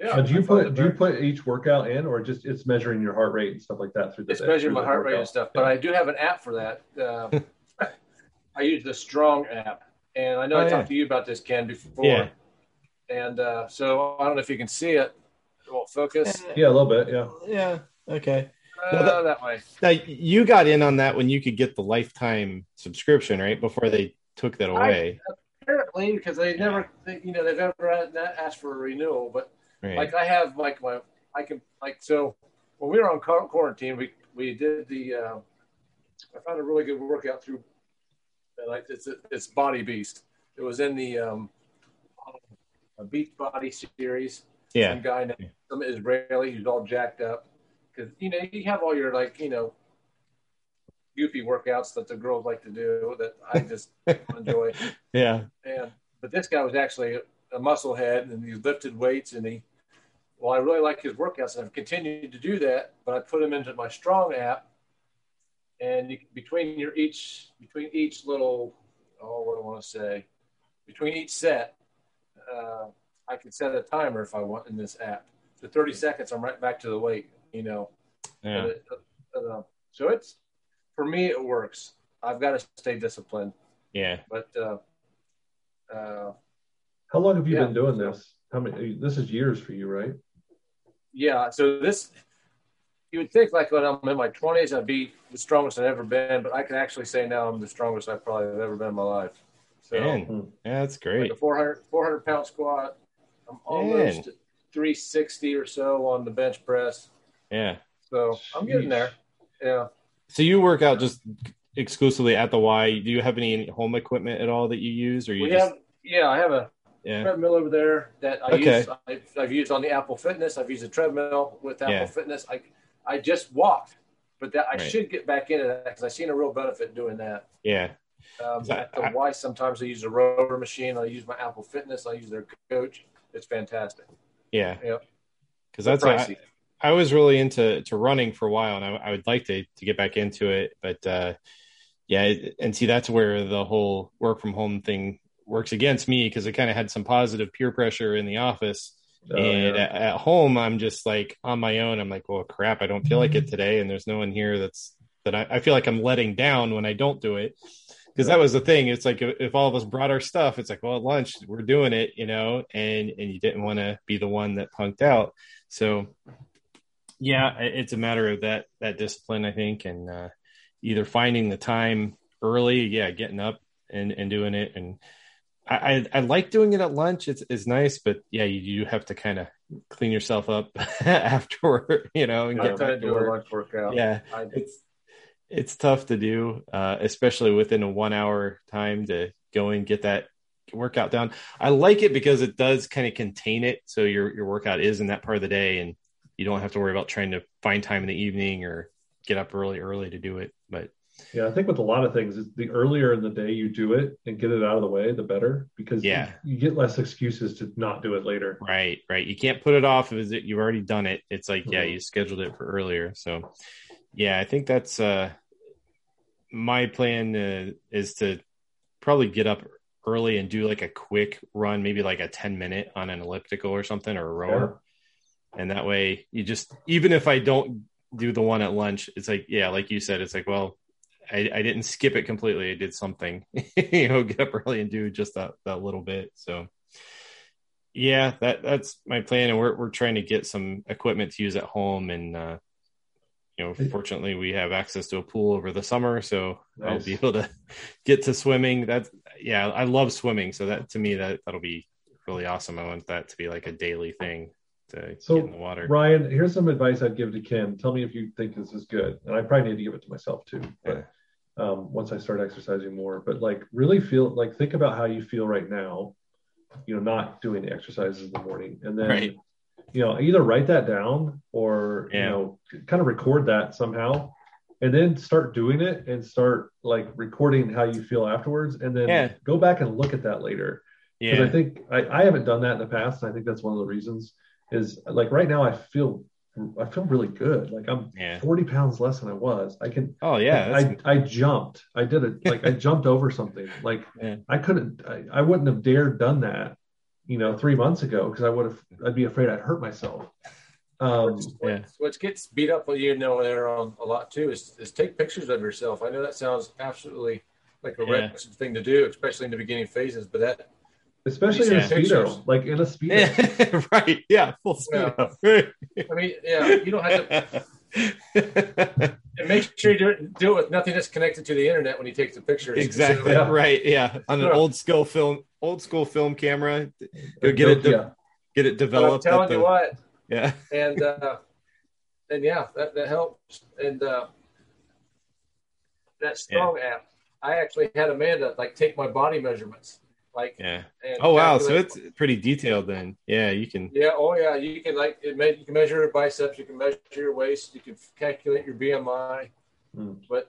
Yeah, so do you put do you put each workout in, or just it's measuring your heart rate and stuff like that through the? It's measuring my heart rate and stuff, but yeah. I do have an app for that. Uh, I use the Strong app, and I know oh, I yeah. talked to you about this, Ken, before. Yeah. And uh, so I don't know if you can see it. It won't focus. Yeah, a little bit. Yeah. Yeah. Okay. Uh, well, that, that way. Now you got in on that when you could get the lifetime subscription, right? Before they took that away. I, apparently, because they yeah. never, they, you know, they've never asked for a renewal, but. Right. Like I have, like my, I can, like so. When we were on quarantine, we we did the. Uh, I found a really good workout through. Like it's it's Body Beast. It was in the um, Beach Body series. Yeah. Some guy, named, some Israeli who's all jacked up, because you know you have all your like you know. Goofy workouts that the girls like to do that I just enjoy. Yeah. And but this guy was actually a muscle head, and he lifted weights, and he. Well, I really like his workouts, and I've continued to do that. But I put him into my Strong app, and you, between your each between each little oh, what do I want to say? Between each set, uh, I could set a timer if I want in this app. So thirty seconds, I'm right back to the weight. You know, yeah. But it, but, uh, so it's for me, it works. I've got to stay disciplined. Yeah, but. Uh, uh, How long have you yeah. been doing this? How many? This is years for you, right? Yeah. So this, you would think like when I'm in my twenties, I'd be the strongest I've ever been, but I can actually say now I'm the strongest I've probably ever been in my life. So man. Yeah, that's great. Like a four hundred, four hundred pound squat. I'm almost man. three sixty or so on the bench press. Yeah. So Jeez. I'm getting there. Yeah. So you work out just exclusively at the Y. Do you have any home equipment at all that you use, or you we just... have, yeah, I have a yeah. treadmill over there that I okay. use. I've, I've used on the Apple Fitness. I've used a treadmill with Apple yeah. Fitness. I, I just walked, but that I right. should get back into that because I've seen a real benefit doing that. Yeah. Um, I, at the I, Y, sometimes I use a rower machine. I use my Apple Fitness. I use their coach. It's fantastic. Yeah. Yeah. Because that's pricey. I, I was really into to running for a while, and I, I would like to, to get back into it. But uh, yeah, and see, that's where the whole work from home thing works against me, because I kind of had some positive peer pressure in the office. Oh, and yeah. at, at home, I'm just like on my own. I'm like, well, crap, I don't feel like it today. And there's no one here that's that I, I feel like I'm letting down when I don't do it. Because that was the thing. It's like if all of us brought our stuff, it's like, well, at lunch, we're doing it, you know, and, and you didn't want to be the one that punked out. So, yeah, it's a matter of that that discipline, I think, and uh, either finding the time early, yeah, getting up and, and doing it. And I, I I like doing it at lunch. It's it's nice, but yeah, you, you have to kind of clean yourself up afterward, you know, and I get back to work. Lunch workout. Yeah, I do. It's it's tough to do, uh, especially within a one hour time to go and get that workout down. I like it because it does kind of contain it, so your your workout is in that part of the day, and you don't have to worry about trying to find time in the evening or get up really early to do it. But yeah, I think with a lot of things, the earlier in the day you do it and get it out of the way, the better, because yeah. you, you get less excuses to not do it later. Right. Right. You can't put it off if you've already done it. It's like, mm-hmm. yeah, you scheduled it for earlier. So yeah, I think that's uh, my plan uh, is to probably get up early and do like a quick run, maybe like a ten minute on an elliptical or something, or a rower. Yeah. And that way you just, even if I don't do the one at lunch, it's like, yeah, like you said, it's like, well, I, I didn't skip it completely. I did something, you know, get up early and do just that, that little bit. So yeah, that that's my plan. And we're, we're trying to get some equipment to use at home. And, uh, you know, fortunately we have access to a pool over the summer, so nice. I'll be able to get to swimming. That's yeah. I love swimming. So that, to me, that that'll be really awesome. I want that to be like a daily thing. So in the water. Ryan, here's some advice I'd give to Ken. Tell me if you think this is good. And I probably need to give it to myself too. But yeah. um, once I start exercising more, but like really feel like, think about how you feel right now, you know, not doing the exercises in the morning. And then, right. you know, either write that down or, yeah. you know, kind of record that somehow, and then start doing it and start like recording how you feel afterwards. And then yeah. go back and look at that later. Yeah. I think I, I haven't done that in the past. And I think that's one of the reasons. Is like right now I feel I feel really good. Like I'm yeah. forty pounds less than I was. I can oh yeah I I, I jumped. I did it like I jumped over something. Like yeah. I couldn't I, I wouldn't have dared done that, you know, three months ago, because I would have I'd be afraid I'd hurt myself. Um what, yeah. what gets beat up when you know there on a lot too is is take pictures of yourself. I know that sounds absolutely like a yeah. reckless thing to do, especially in the beginning phases, but that Especially yeah. in a speedo, like in a speedo, right? Yeah, full speedo. Yeah. I mean, yeah, you don't have to. And make sure you do it, do it with nothing that's connected to the internet when you take the pictures. Exactly so, yeah. right. Yeah, on an old school film, old school film camera. Go get it, de- yeah. get it developed. But I'm telling the, you what. Yeah. And uh, and yeah, that, that helps. And uh, that strong yeah. app. I actually had Amanda like take my body measurements. Like, yeah. Oh wow! So it's pretty detailed then. Yeah, you can. Yeah. Oh yeah, you can like it. May, you can measure your biceps. You can measure your waist. You can calculate your B M I. Mm. But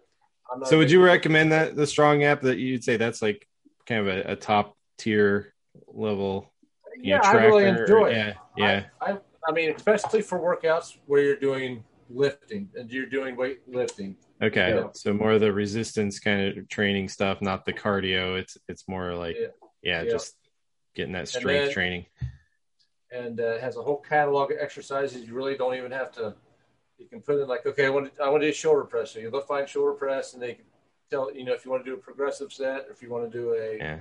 I'm not. So would you recommend that the Strong app? That you'd say that's like kind of a, a top tier level. You yeah, know, tracker, I really enjoy or, it. Yeah, yeah. I, I, I mean, especially for workouts where you're doing lifting and you're doing weight lifting. Okay, yeah. So more of the resistance kind of training stuff, not the cardio. It's it's more like. Yeah. Yeah, yeah, just getting that strength and then, training. And uh, it has a whole catalog of exercises. You really don't even have to. You can put in like, okay, I want to, I want to do a shoulder press. So you go find shoulder press, and they can tell you know if you want to do a progressive set, or if you want to do a. Yeah.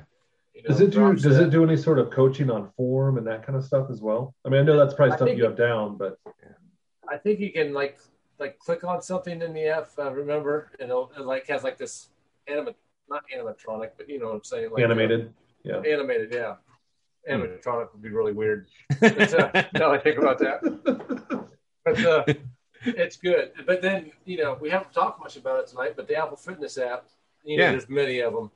You know, does it do? Does set. It do any sort of coaching on form and that kind of stuff as well? I mean, I know that's probably I stuff you have down, but. I think you can like like click on something in the app, uh, remember, and it'll, it like has like this anima not animatronic, but you know what I'm saying, like animated, uh, yeah, animated, yeah. Animatronic would be really weird. But, uh, now I think about that, but uh, it's good. But then you know we haven't talked much about it tonight, but the Apple Fitness app, you know, yeah. there's many of them.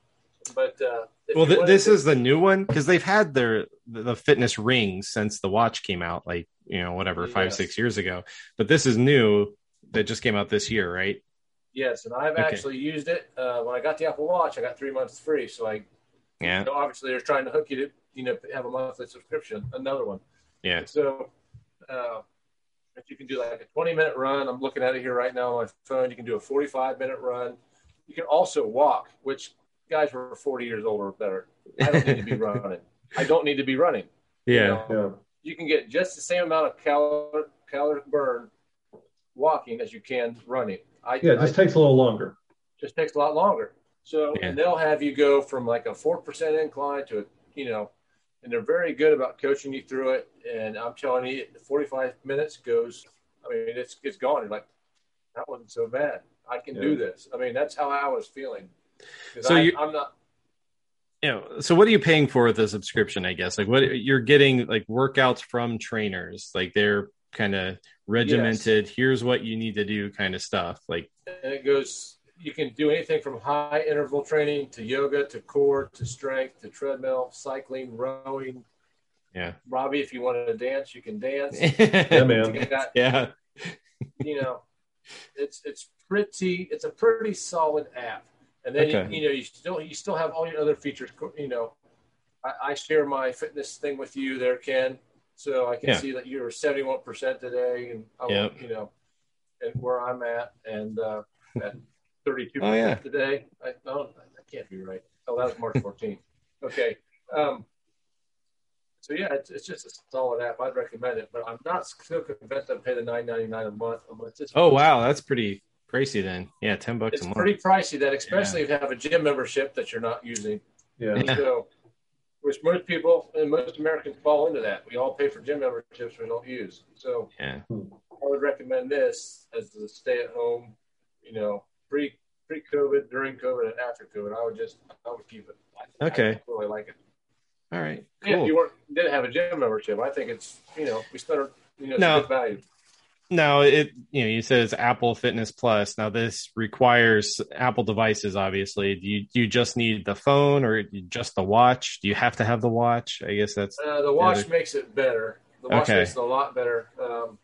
But uh, well, th- this to- is the new one because they've had their the fitness rings since the watch came out, like you know whatever five yes. six years ago. But this is new. That just came out this year, right? Yes, and I've okay. actually used it. Uh, when I got the Apple Watch, I got three months free. So I, yeah, you know, obviously they're trying to hook you to, you know, have a monthly subscription, another one. Yeah. So uh, if you can do like a twenty-minute run, I'm looking at it here right now on my phone. You can do a forty-five-minute run. You can also walk, which guys who are forty years old or better, I don't need to be running. I don't need to be running. Yeah. You know, yeah. You can get just the same amount of calor- caloric burn walking as you can running. I, yeah, it just I, takes a little longer. Just takes a lot longer. So yeah. and they'll have you go from like a four percent incline to a, you know, and they're very good about coaching you through it. And I'm telling you, forty-five minutes goes. I mean, it's it's gone. You're like, that wasn't so bad. I can yeah. do this. I mean, that's how I was feeling. So I, you, I'm not. Yeah. You know, so what are you paying for with the subscription? I guess like what you're getting like workouts from trainers. Like they're kind of regimented, yes. here's what you need to do kind of stuff. Like and it goes, you can do anything from high interval training to yoga, to core, to strength, to treadmill, cycling, rowing. Yeah. Robbie, if you wanted to dance, you can dance. Yeah, man. You got, yeah. You know, it's, it's pretty, it's a pretty solid app. And then, okay. you, you know, you still, you still have all your other features. You know, I, I share my fitness thing with you there, Ken. So I can yeah. see that you're seventy-one percent today, and I yep. you know, and where I'm at, and uh, at thirty-two percent oh, yeah. today. I don't, I can't be right. Oh, that was March fourteenth. Okay. Um, so yeah, it's, it's just a solid app. I'd recommend it, but I'm not still convinced I'd pay the nine ninety-nine a month. Just oh wow, that's pretty pricey then. Yeah, ten bucks a month. It's pretty pricey that, especially yeah. if you have a gym membership that you're not using. Yeah. yeah. So. Which most people and most Americans fall into that. We all pay for gym memberships we don't use. So yeah. I would recommend this as the stay-at-home, you know, pre pre COVID, during COVID, and after COVID. I would just I would keep it. I, okay. I really like it. All right. Cool. If you weren't didn't have a gym membership, I think it's you know we spent you know no. good value. No, it you know you said it's Apple Fitness Plus. Now this requires Apple devices, obviously. Do you do you just need the phone or just the watch? Do you have to have the watch? I guess that's uh, the watch the other... makes it better. The watch okay. makes it a lot better. Um,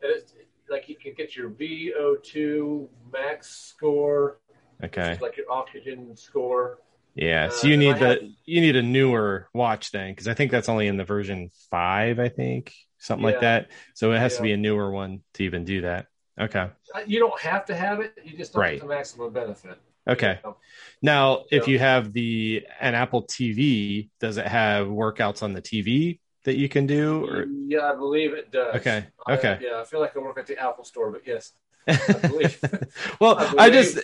and it's, like you can get your V O two max score. Okay. Like your oxygen score. Yeah, so you uh, need the have... you need a newer watch then, because I think that's only in the version five. I think. Something yeah. like that. So it has yeah. to be a newer one to even do that. Okay. You don't have to have it. You just don't right. get the maximum benefit. Okay. You know? Now, so, if you have the an Apple T V, does it have workouts on the T V that you can do? Or? Yeah, I believe it does. Okay. I, okay. Yeah, I feel like I work at the Apple store, but yes. I believe. well, I, believe I just...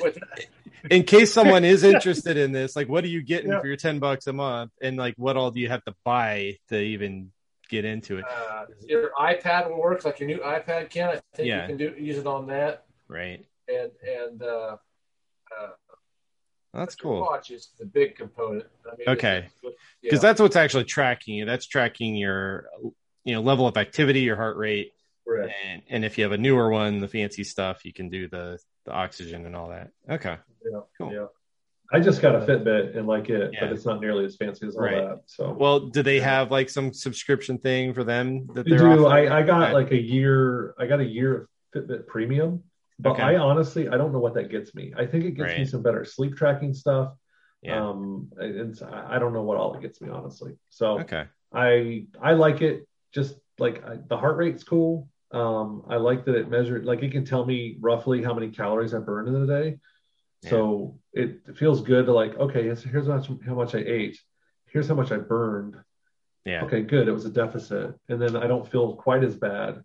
in case someone is interested in this, like, what are you getting yeah. for your ten bucks a month? And, like, what all do you have to buy to even... get into it. Uh, your iPad will work, like your new iPad can. I think yeah. you can do use it on that. Right. And and uh, uh, that's cool. Watch is the big component. I mean, okay. Because yeah. that's what's actually tracking you. That's tracking your you know level of activity, your heart rate, right. and and if you have a newer one, the fancy stuff, you can do the the oxygen and all that. Okay. Yeah. Cool. Yeah. I just got a Fitbit and like it, yeah. but it's not nearly as fancy as all right. that. So, well, do they have like some subscription thing for them that they do? I, I got right. like a year. I got a year of Fitbit Premium, but okay. I honestly I don't know what that gets me. I think it gets right. me some better sleep tracking stuff. Yeah. Um, and I don't know what all it gets me honestly. So, okay. I I like it. Just like I, the heart rate's cool. Um, I like that it measured. Like it can tell me roughly how many calories I burned in a day. Yeah. So it feels good to like, okay, here's how much I ate. Here's how much I burned. Yeah. Okay, good. It was a deficit. And then I don't feel quite as bad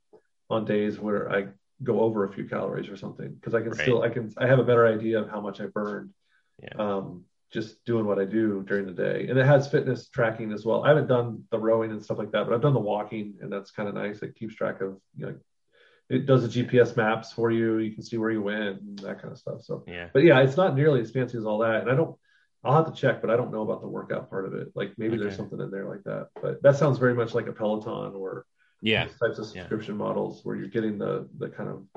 on days where I go over a few calories or something. Because I can right. still, I can, I have a better idea of how much I burned. Yeah. Um, just doing what I do during the day. And it has fitness tracking as well. I haven't done the rowing and stuff like that, but I've done the walking and that's kind of nice. It keeps track of, you know, it does the G P S maps for you. You can see where you went and that kind of stuff. So, yeah. But yeah, it's not nearly as fancy as all that. And I don't, I'll have to check, but I don't know about the workout part of it. Like maybe okay. there's something in there like that, but that sounds very much like a Peloton or yeah. types of subscription yeah. models where you're getting the, the kind of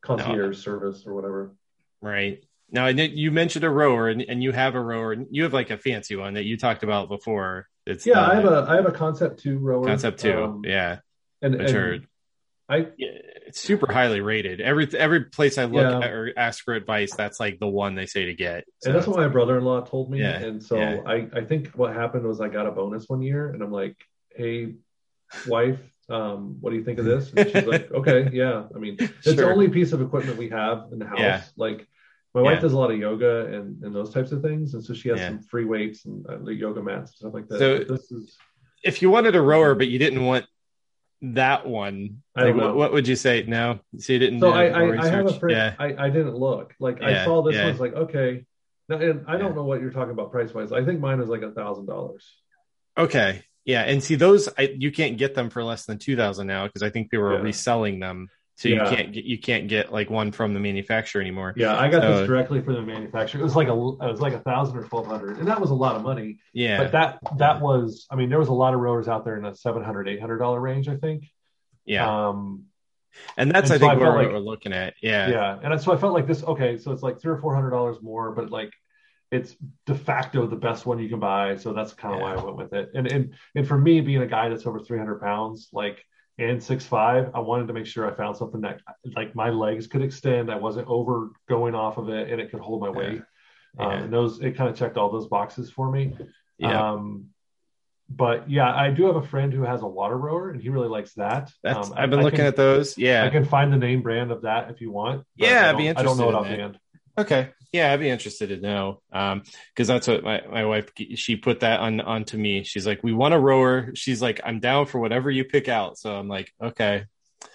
concierge no. service or whatever. Right. Now, I know you mentioned a rower, and, and you have a rower, and you have like a fancy one that you talked about before. It's yeah, I have a I have a Concept two rower. Concept two, um, yeah, and, which and are, I it's super highly rated. Every every place I look yeah. at or ask for advice, that's like the one they say to get. So and that's what my brother-in-law told me. Yeah, and so yeah. I I think what happened was I got a bonus one year, and I'm like, hey, wife. Um, what do you think of this? And she's like, okay, yeah. I mean, it's sure. the only piece of equipment we have in the house, yeah. like. My wife yeah. does a lot of yoga and, and those types of things. And so she has yeah. some free weights and uh, yoga mats and stuff like that. So this is... if you wanted a rower, but you didn't want that one, I don't like, know. What, what would you say? No. So you didn't so do I, I, research? I have a friend, yeah. I, I didn't look. Like yeah. I saw this yeah. one's like, okay. Now, and I don't yeah. know what you're talking about price-wise. I think mine was like a thousand dollars. Okay. Yeah. And see those, I, you can't get them for less than two thousand now because I think they were yeah. reselling them. So yeah. you can't get you can't get like one from the manufacturer anymore. Yeah, I got so, this directly from the manufacturer. It was like a it was like a thousand or twelve hundred, and that was a lot of money. Yeah, but that that was I mean there was a lot of rowers out there in the seven hundred eight hundred dollar range, I think. Yeah, um, and that's and I so think I where like, we're looking at. Yeah, yeah, and so I felt like this. Okay, so it's like three or four hundred dollars more, but like it's de facto the best one you can buy. So that's kind of yeah. why I went with it. And and and for me being a guy that's over three hundred pounds, like. And six five, I wanted to make sure I found something that like my legs could extend. I wasn't over going off of it, and it could hold my weight. Yeah. Um, yeah. And those it kind of checked all those boxes for me. Yeah. Um, but yeah, I do have a friend who has a water rower, and he really likes that. That's um, I've been I, looking I can, at those. Yeah, I can find the name brand of that if you want. Yeah, I'd be interested. I don't know it offhand. Okay. Yeah, I'd be interested to know. Um, because that's what my, my wife, she put that on onto me. She's like, we want a rower. She's like, I'm down for whatever you pick out. So I'm like, okay.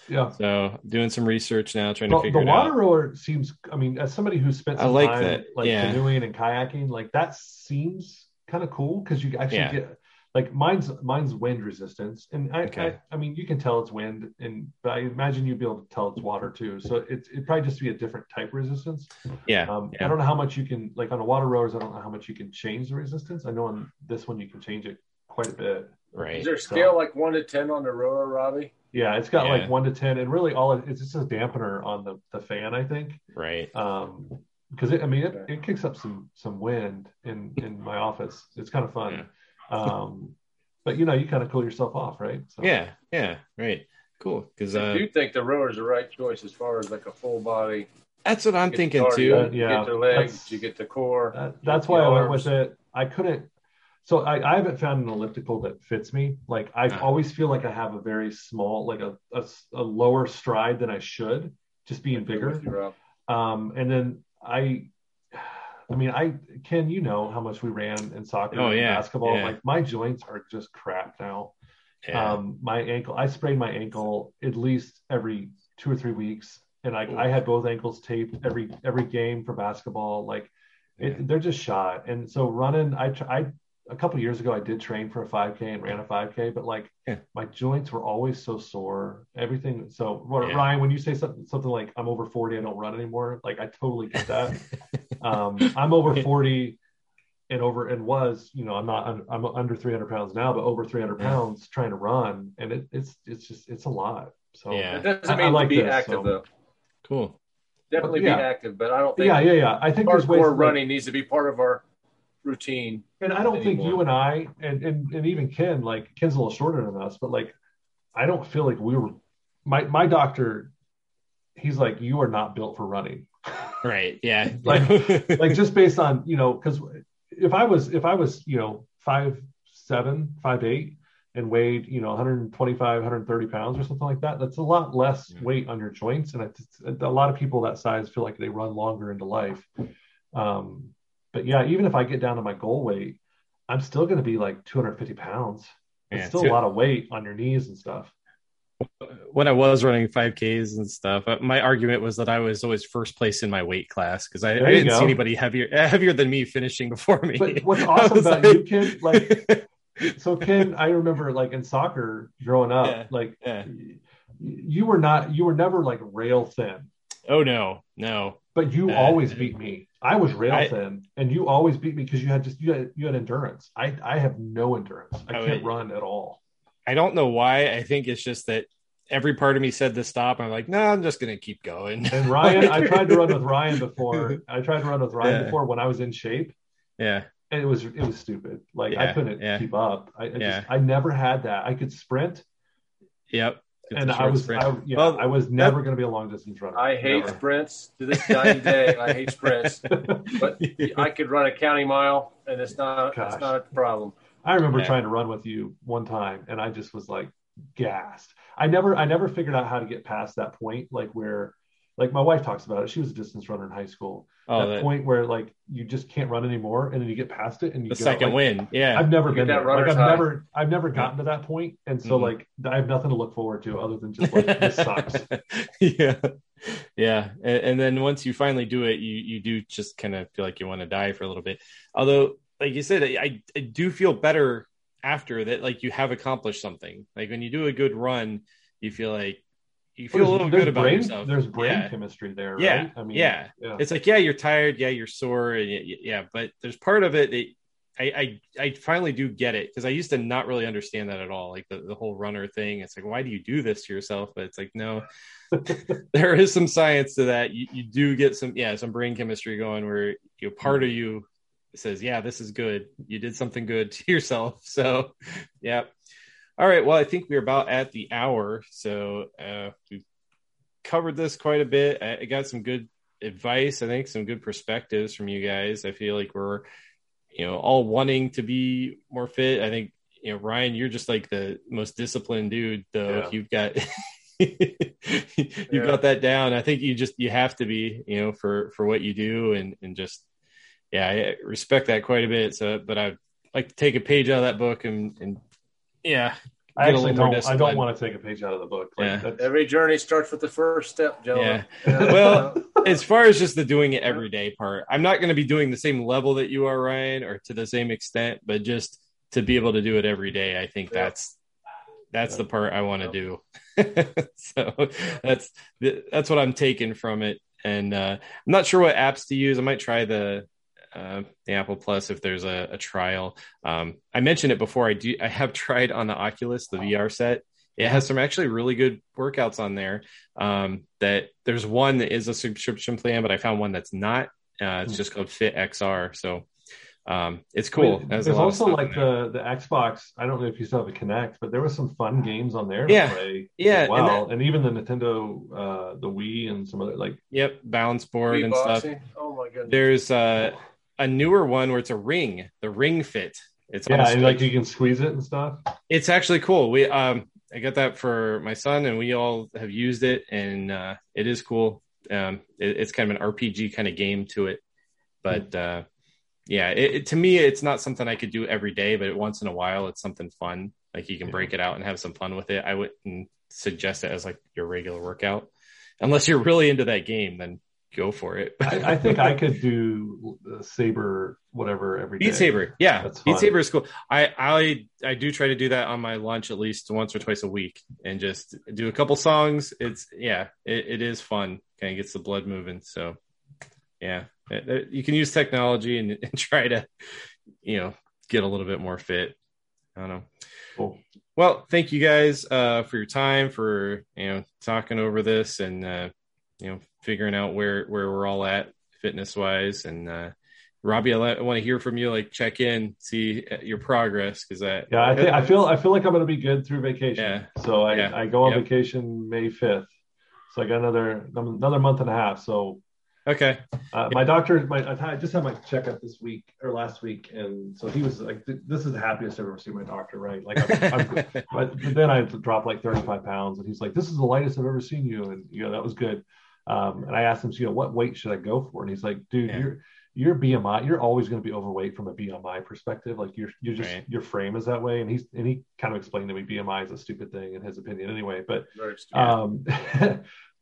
Yeah. So doing some research now, trying well, to figure it out. The water rower seems, I mean, as somebody who spent some I like time that. like yeah. canoeing and kayaking, like that seems kind of cool because you actually yeah. get like mine's mine's wind resistance. And I, okay. I I mean you can tell it's wind, and but I imagine you'd be able to tell it's water too. So it's it'd probably just be a different type of resistance. Yeah. Um yeah. I don't know how much you can like on a water rowers, I don't know how much you can change the resistance. I know on this one you can change it quite a bit. Right. Is there a scale so, like one to ten on the rower, Robbie? Yeah, it's got yeah. like one to ten, and really all it is just a dampener on the, the fan, I think. Right. Um because I mean it, it kicks up some some wind in, in my office. It's kind of fun. Yeah. um but you know you kind of cool yourself off, right? So. yeah yeah right cool because uh, I do think the rower is the right choice as far as like a full body. That's what I'm thinking started, too uh, yeah you get the legs, that's, you get the core that, that's why I went with it. I couldn't so I, I haven't found an elliptical that fits me. Like I uh, always feel like I have a very small like a, a, a lower stride than I should just being bigger you, um and then I I mean, I Ken, you know how much we ran in soccer oh, and yeah, basketball. Yeah. Like my joints are just crap now. Yeah. Um, my ankle, I sprained my ankle at least every two or three weeks, and I, I had both ankles taped every every game for basketball. Like it, yeah. they're just shot. And so running, I I a couple of years ago I did train for a five K and ran a five K, but like yeah. my joints were always so sore. Everything. So yeah. Ryan, when you say something something like I'm over forty, I don't run anymore. Like I totally get that. um I'm over forty and over and was you know I'm not I'm, I'm under three hundred pounds now, but over three hundred pounds trying to run, and it, it's it's just it's a lot. So yeah, it doesn't mean I, I like to be this, active so. Though cool definitely yeah. be active, but I don't think yeah yeah yeah I think hardcore running like, needs to be part of our routine, and I don't anymore. think you and I and, and and even Ken like Ken's a little shorter than us, but like I don't feel like we were my my doctor he's like you are not built for running. Right. Yeah. like, like just based on, you know, cause if I was, if I was, you know, five, seven, five, eight and weighed, you know, one twenty-five, one thirty pounds or something like that, that's a lot less yeah. weight on your joints. And I, a lot of people that size feel like they run longer into life. Um, but yeah, even if I get down to my goal weight, I'm still going to be like two hundred fifty pounds. It's yeah, still too- a lot of weight on your knees and stuff. When I was running five Ks and stuff, my argument was that I was always first place in my weight class because I, I didn't go. see anybody heavier heavier than me finishing before me. But what's awesome about like... you, Ken, like, so Ken, I remember like in soccer growing up, yeah, like yeah. you were not, you were never like rail thin. Oh no, no. But you uh, always beat me. I was rail I, thin, and you always beat me because you had just you had, you had endurance. I, I have no endurance. I can't I would, run at all. I don't know why. I think it's just that every part of me said to stop. I'm like, no, I'm just gonna keep going. And Ryan, I tried to run with Ryan before. I tried to run with Ryan yeah. before when I was in shape. Yeah. And it was it was stupid. Like yeah, I couldn't yeah. keep up. I, I yeah. just I never had that. I could sprint. Yep. It's and I was, I, yeah, well, I was never going to be a long distance runner. I hate never. sprints to this dying day. I hate sprints, but I could run a county mile, and it's not, it's not a problem. I remember yeah. trying to run with you one time, and I just was like gassed. I never, I never figured out how to get past that point, like where, like my wife talks about it. She was a distance runner in high school. Oh, that, that point where like you just can't run anymore, and then you get past it, and you the go, second like, win. Yeah, I've never you been there. Like, I've high. never, I've never gotten to that point, and so mm-hmm. like I have nothing to look forward to other than just like this sucks. Yeah, yeah, and, and then once you finally do it, you you do just kind of feel like you want to die for a little bit. Although, like you said, I, I do feel better after that. Like you have accomplished something. Like when you do a good run, you feel like. You feel well, a little good about brain, yourself. There's brain yeah. chemistry there, right? Yeah. I mean, yeah. yeah. It's like, yeah, you're tired. Yeah, you're sore. And yeah, yeah. But there's part of it that I, I, I finally do get it because I used to not really understand that at all. Like the, the whole runner thing. It's like, why do you do this to yourself? But it's like, no, there is some science to that. You, you do get some, yeah, some brain chemistry going where you know, part of you says, yeah, this is good. You did something good to yourself. So, yeah. All right. Well, I think we're about at the hour. So uh, we've covered this quite a bit. I, I got some good advice. I think some good perspectives from you guys. I feel like we're, you know, all wanting to be more fit. I think, you know, Ryan, you're just like the most disciplined dude though. Yeah. You've got, you've yeah. got that down. I think you just, you have to be, you know, for, for what you do and, and just, yeah, I respect that quite a bit. So, but I'd like to take a page out of that book and, and, yeah, I actually don't. I don't want to take a page out of the book. Like, yeah. Every journey starts with the first step, gentlemen. Yeah. Yeah. Well, as far as just the doing it every day part, I'm not going to be doing the same level that you are, Ryan, or to the same extent, but just to be able to do it every day, I think yeah. that's that's yeah. the part I want to yeah. do. So that's that's what I'm taking from it, and uh, I'm not sure what apps to use. I might try the. Uh, the Apple Plus if there's a, a trial. Um, I mentioned it before. I do. I have tried on the Oculus, the V R set. It has some actually really good workouts on there. Um, that there's one that is a subscription plan, but I found one that's not. Uh, it's just called Fit X R. So um, it's cool. Wait, there's also like the, the Xbox. I don't know if you still have a Kinect, but there were some fun games on there. Yeah, to play yeah. as well. And, that, and even the Nintendo, uh, the Wii, and some other like yep, balance board and boxing. Stuff. Oh my goodness. There's uh. a newer one where it's a ring, the Ring Fit. It's yeah, and like you can squeeze it and stuff. It's actually cool. We um, I got that for my son, and we all have used it, and uh, it is cool. Um, it, it's kind of an R P G kind of game to it, but uh, yeah, it, it, to me, it's not something I could do every day, but once in a while, it's something fun. Like you can yeah. break it out and have some fun with it. I wouldn't suggest it as like your regular workout, unless you're really into that game, then. Go for it. I, I think I could do uh, Saber, whatever, every day. Beat Saber, yeah. Beat Saber is cool. I, I I do try to do that on my lunch at least once or twice a week and just do a couple songs. It's, yeah, it, it is fun. Kind of gets the blood moving. So, yeah. It, it, you can use technology and, and try to, you know, get a little bit more fit. I don't know. Cool. Well, thank you guys uh, for your time, for, you know, talking over this and, uh, you know, figuring out where, where we're all at fitness wise. And, uh, Robbie, I, let, I want to hear from you, like check in, see your progress. Cause I, yeah, I, think, I feel, I feel like I'm going to be good through vacation. Yeah. So I, yeah. I go on yep. vacation May fifth. So I got another, another month and a half. So, okay. Uh, yeah. My doctor, my, I just had my checkup this week or last week. And so he was like, this is the happiest I've ever seen my doctor. Right. Like, I'm, I'm, but then I dropped like thirty-five pounds and he's like, this is the lightest I've ever seen you. And you know, that was good. Um, and I asked him, you know, what weight should I go for? And he's like, dude, yeah. your your B M I, you're always going to be overweight from a B M I perspective. Like you're, you're just, right. your frame is that way. And he's, and he kind of explained to me, B M I is a stupid thing in his opinion anyway, but, um,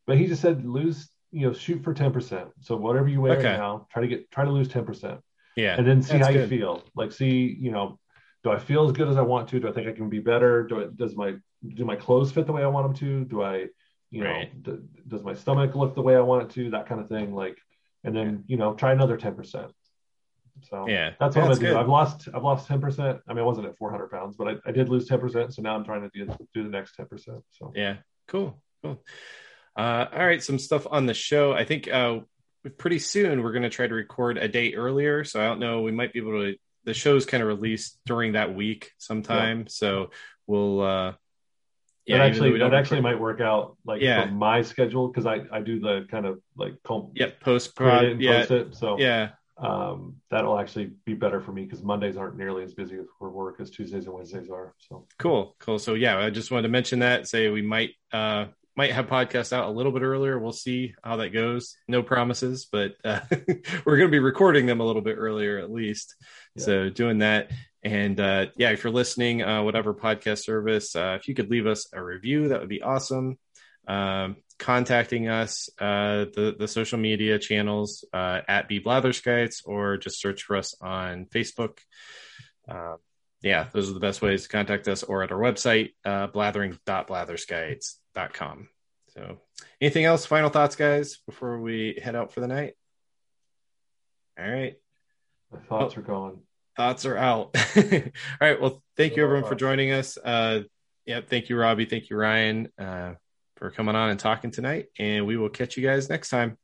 but he just said, lose, you know, shoot for ten percent. So whatever you weigh okay. right now, try to get, try to lose ten percent. Yeah. And then see That's how good. You feel. Like, see, you know, do I feel as good as I want to? Do I think I can be better? Do I, does my, do my clothes fit the way I want them to? Do I, you right. know, d- does my stomach look the way I want it to? That kind of thing. Like, and then, yeah. you know, try another ten percent. So yeah, that's what yeah, I'm going to do. I've lost, I've lost ten percent. I mean, I wasn't at four hundred pounds, but I, I did lose ten percent. So now I'm trying to do, do the next ten percent. So yeah, cool. Cool. Uh, all right. Some stuff on the show. I think uh, pretty soon we're going to try to record a day earlier. So I don't know, we might be able to, the show's kind of released during that week sometime. Yeah. So we'll, uh, yeah, that actually, that actually might work out like yeah. for my schedule. Cause I, I do the kind of like comp- yeah, post prod, yeah, post it. So yeah. um that'll actually be better for me because Mondays aren't nearly as busy for work as Tuesdays and Wednesdays are. So cool cool so yeah, I just wanted to mention that, say we might uh might have podcasts out a little bit earlier. We'll see how that goes. No promises, but uh, we're going to be recording them a little bit earlier at least. Yeah. So doing that, and uh yeah, if you're listening uh whatever podcast service, uh if you could leave us a review, that would be awesome. um Contacting us, uh, the the social media channels uh, at B Blatherskites, or just search for us on Facebook. Um, yeah, those are the best ways to contact us, or at our website, uh, blathering dot blatherskites dot com. So, anything else? Final thoughts, guys, before we head out for the night. All right, my thoughts oh, are gone. Thoughts are out. All right. Well, thank no you everyone thoughts. for joining us. Uh, yeah, thank you, Robbie. Thank you, Ryan. Uh, for coming on and talking tonight, and we will catch you guys next time.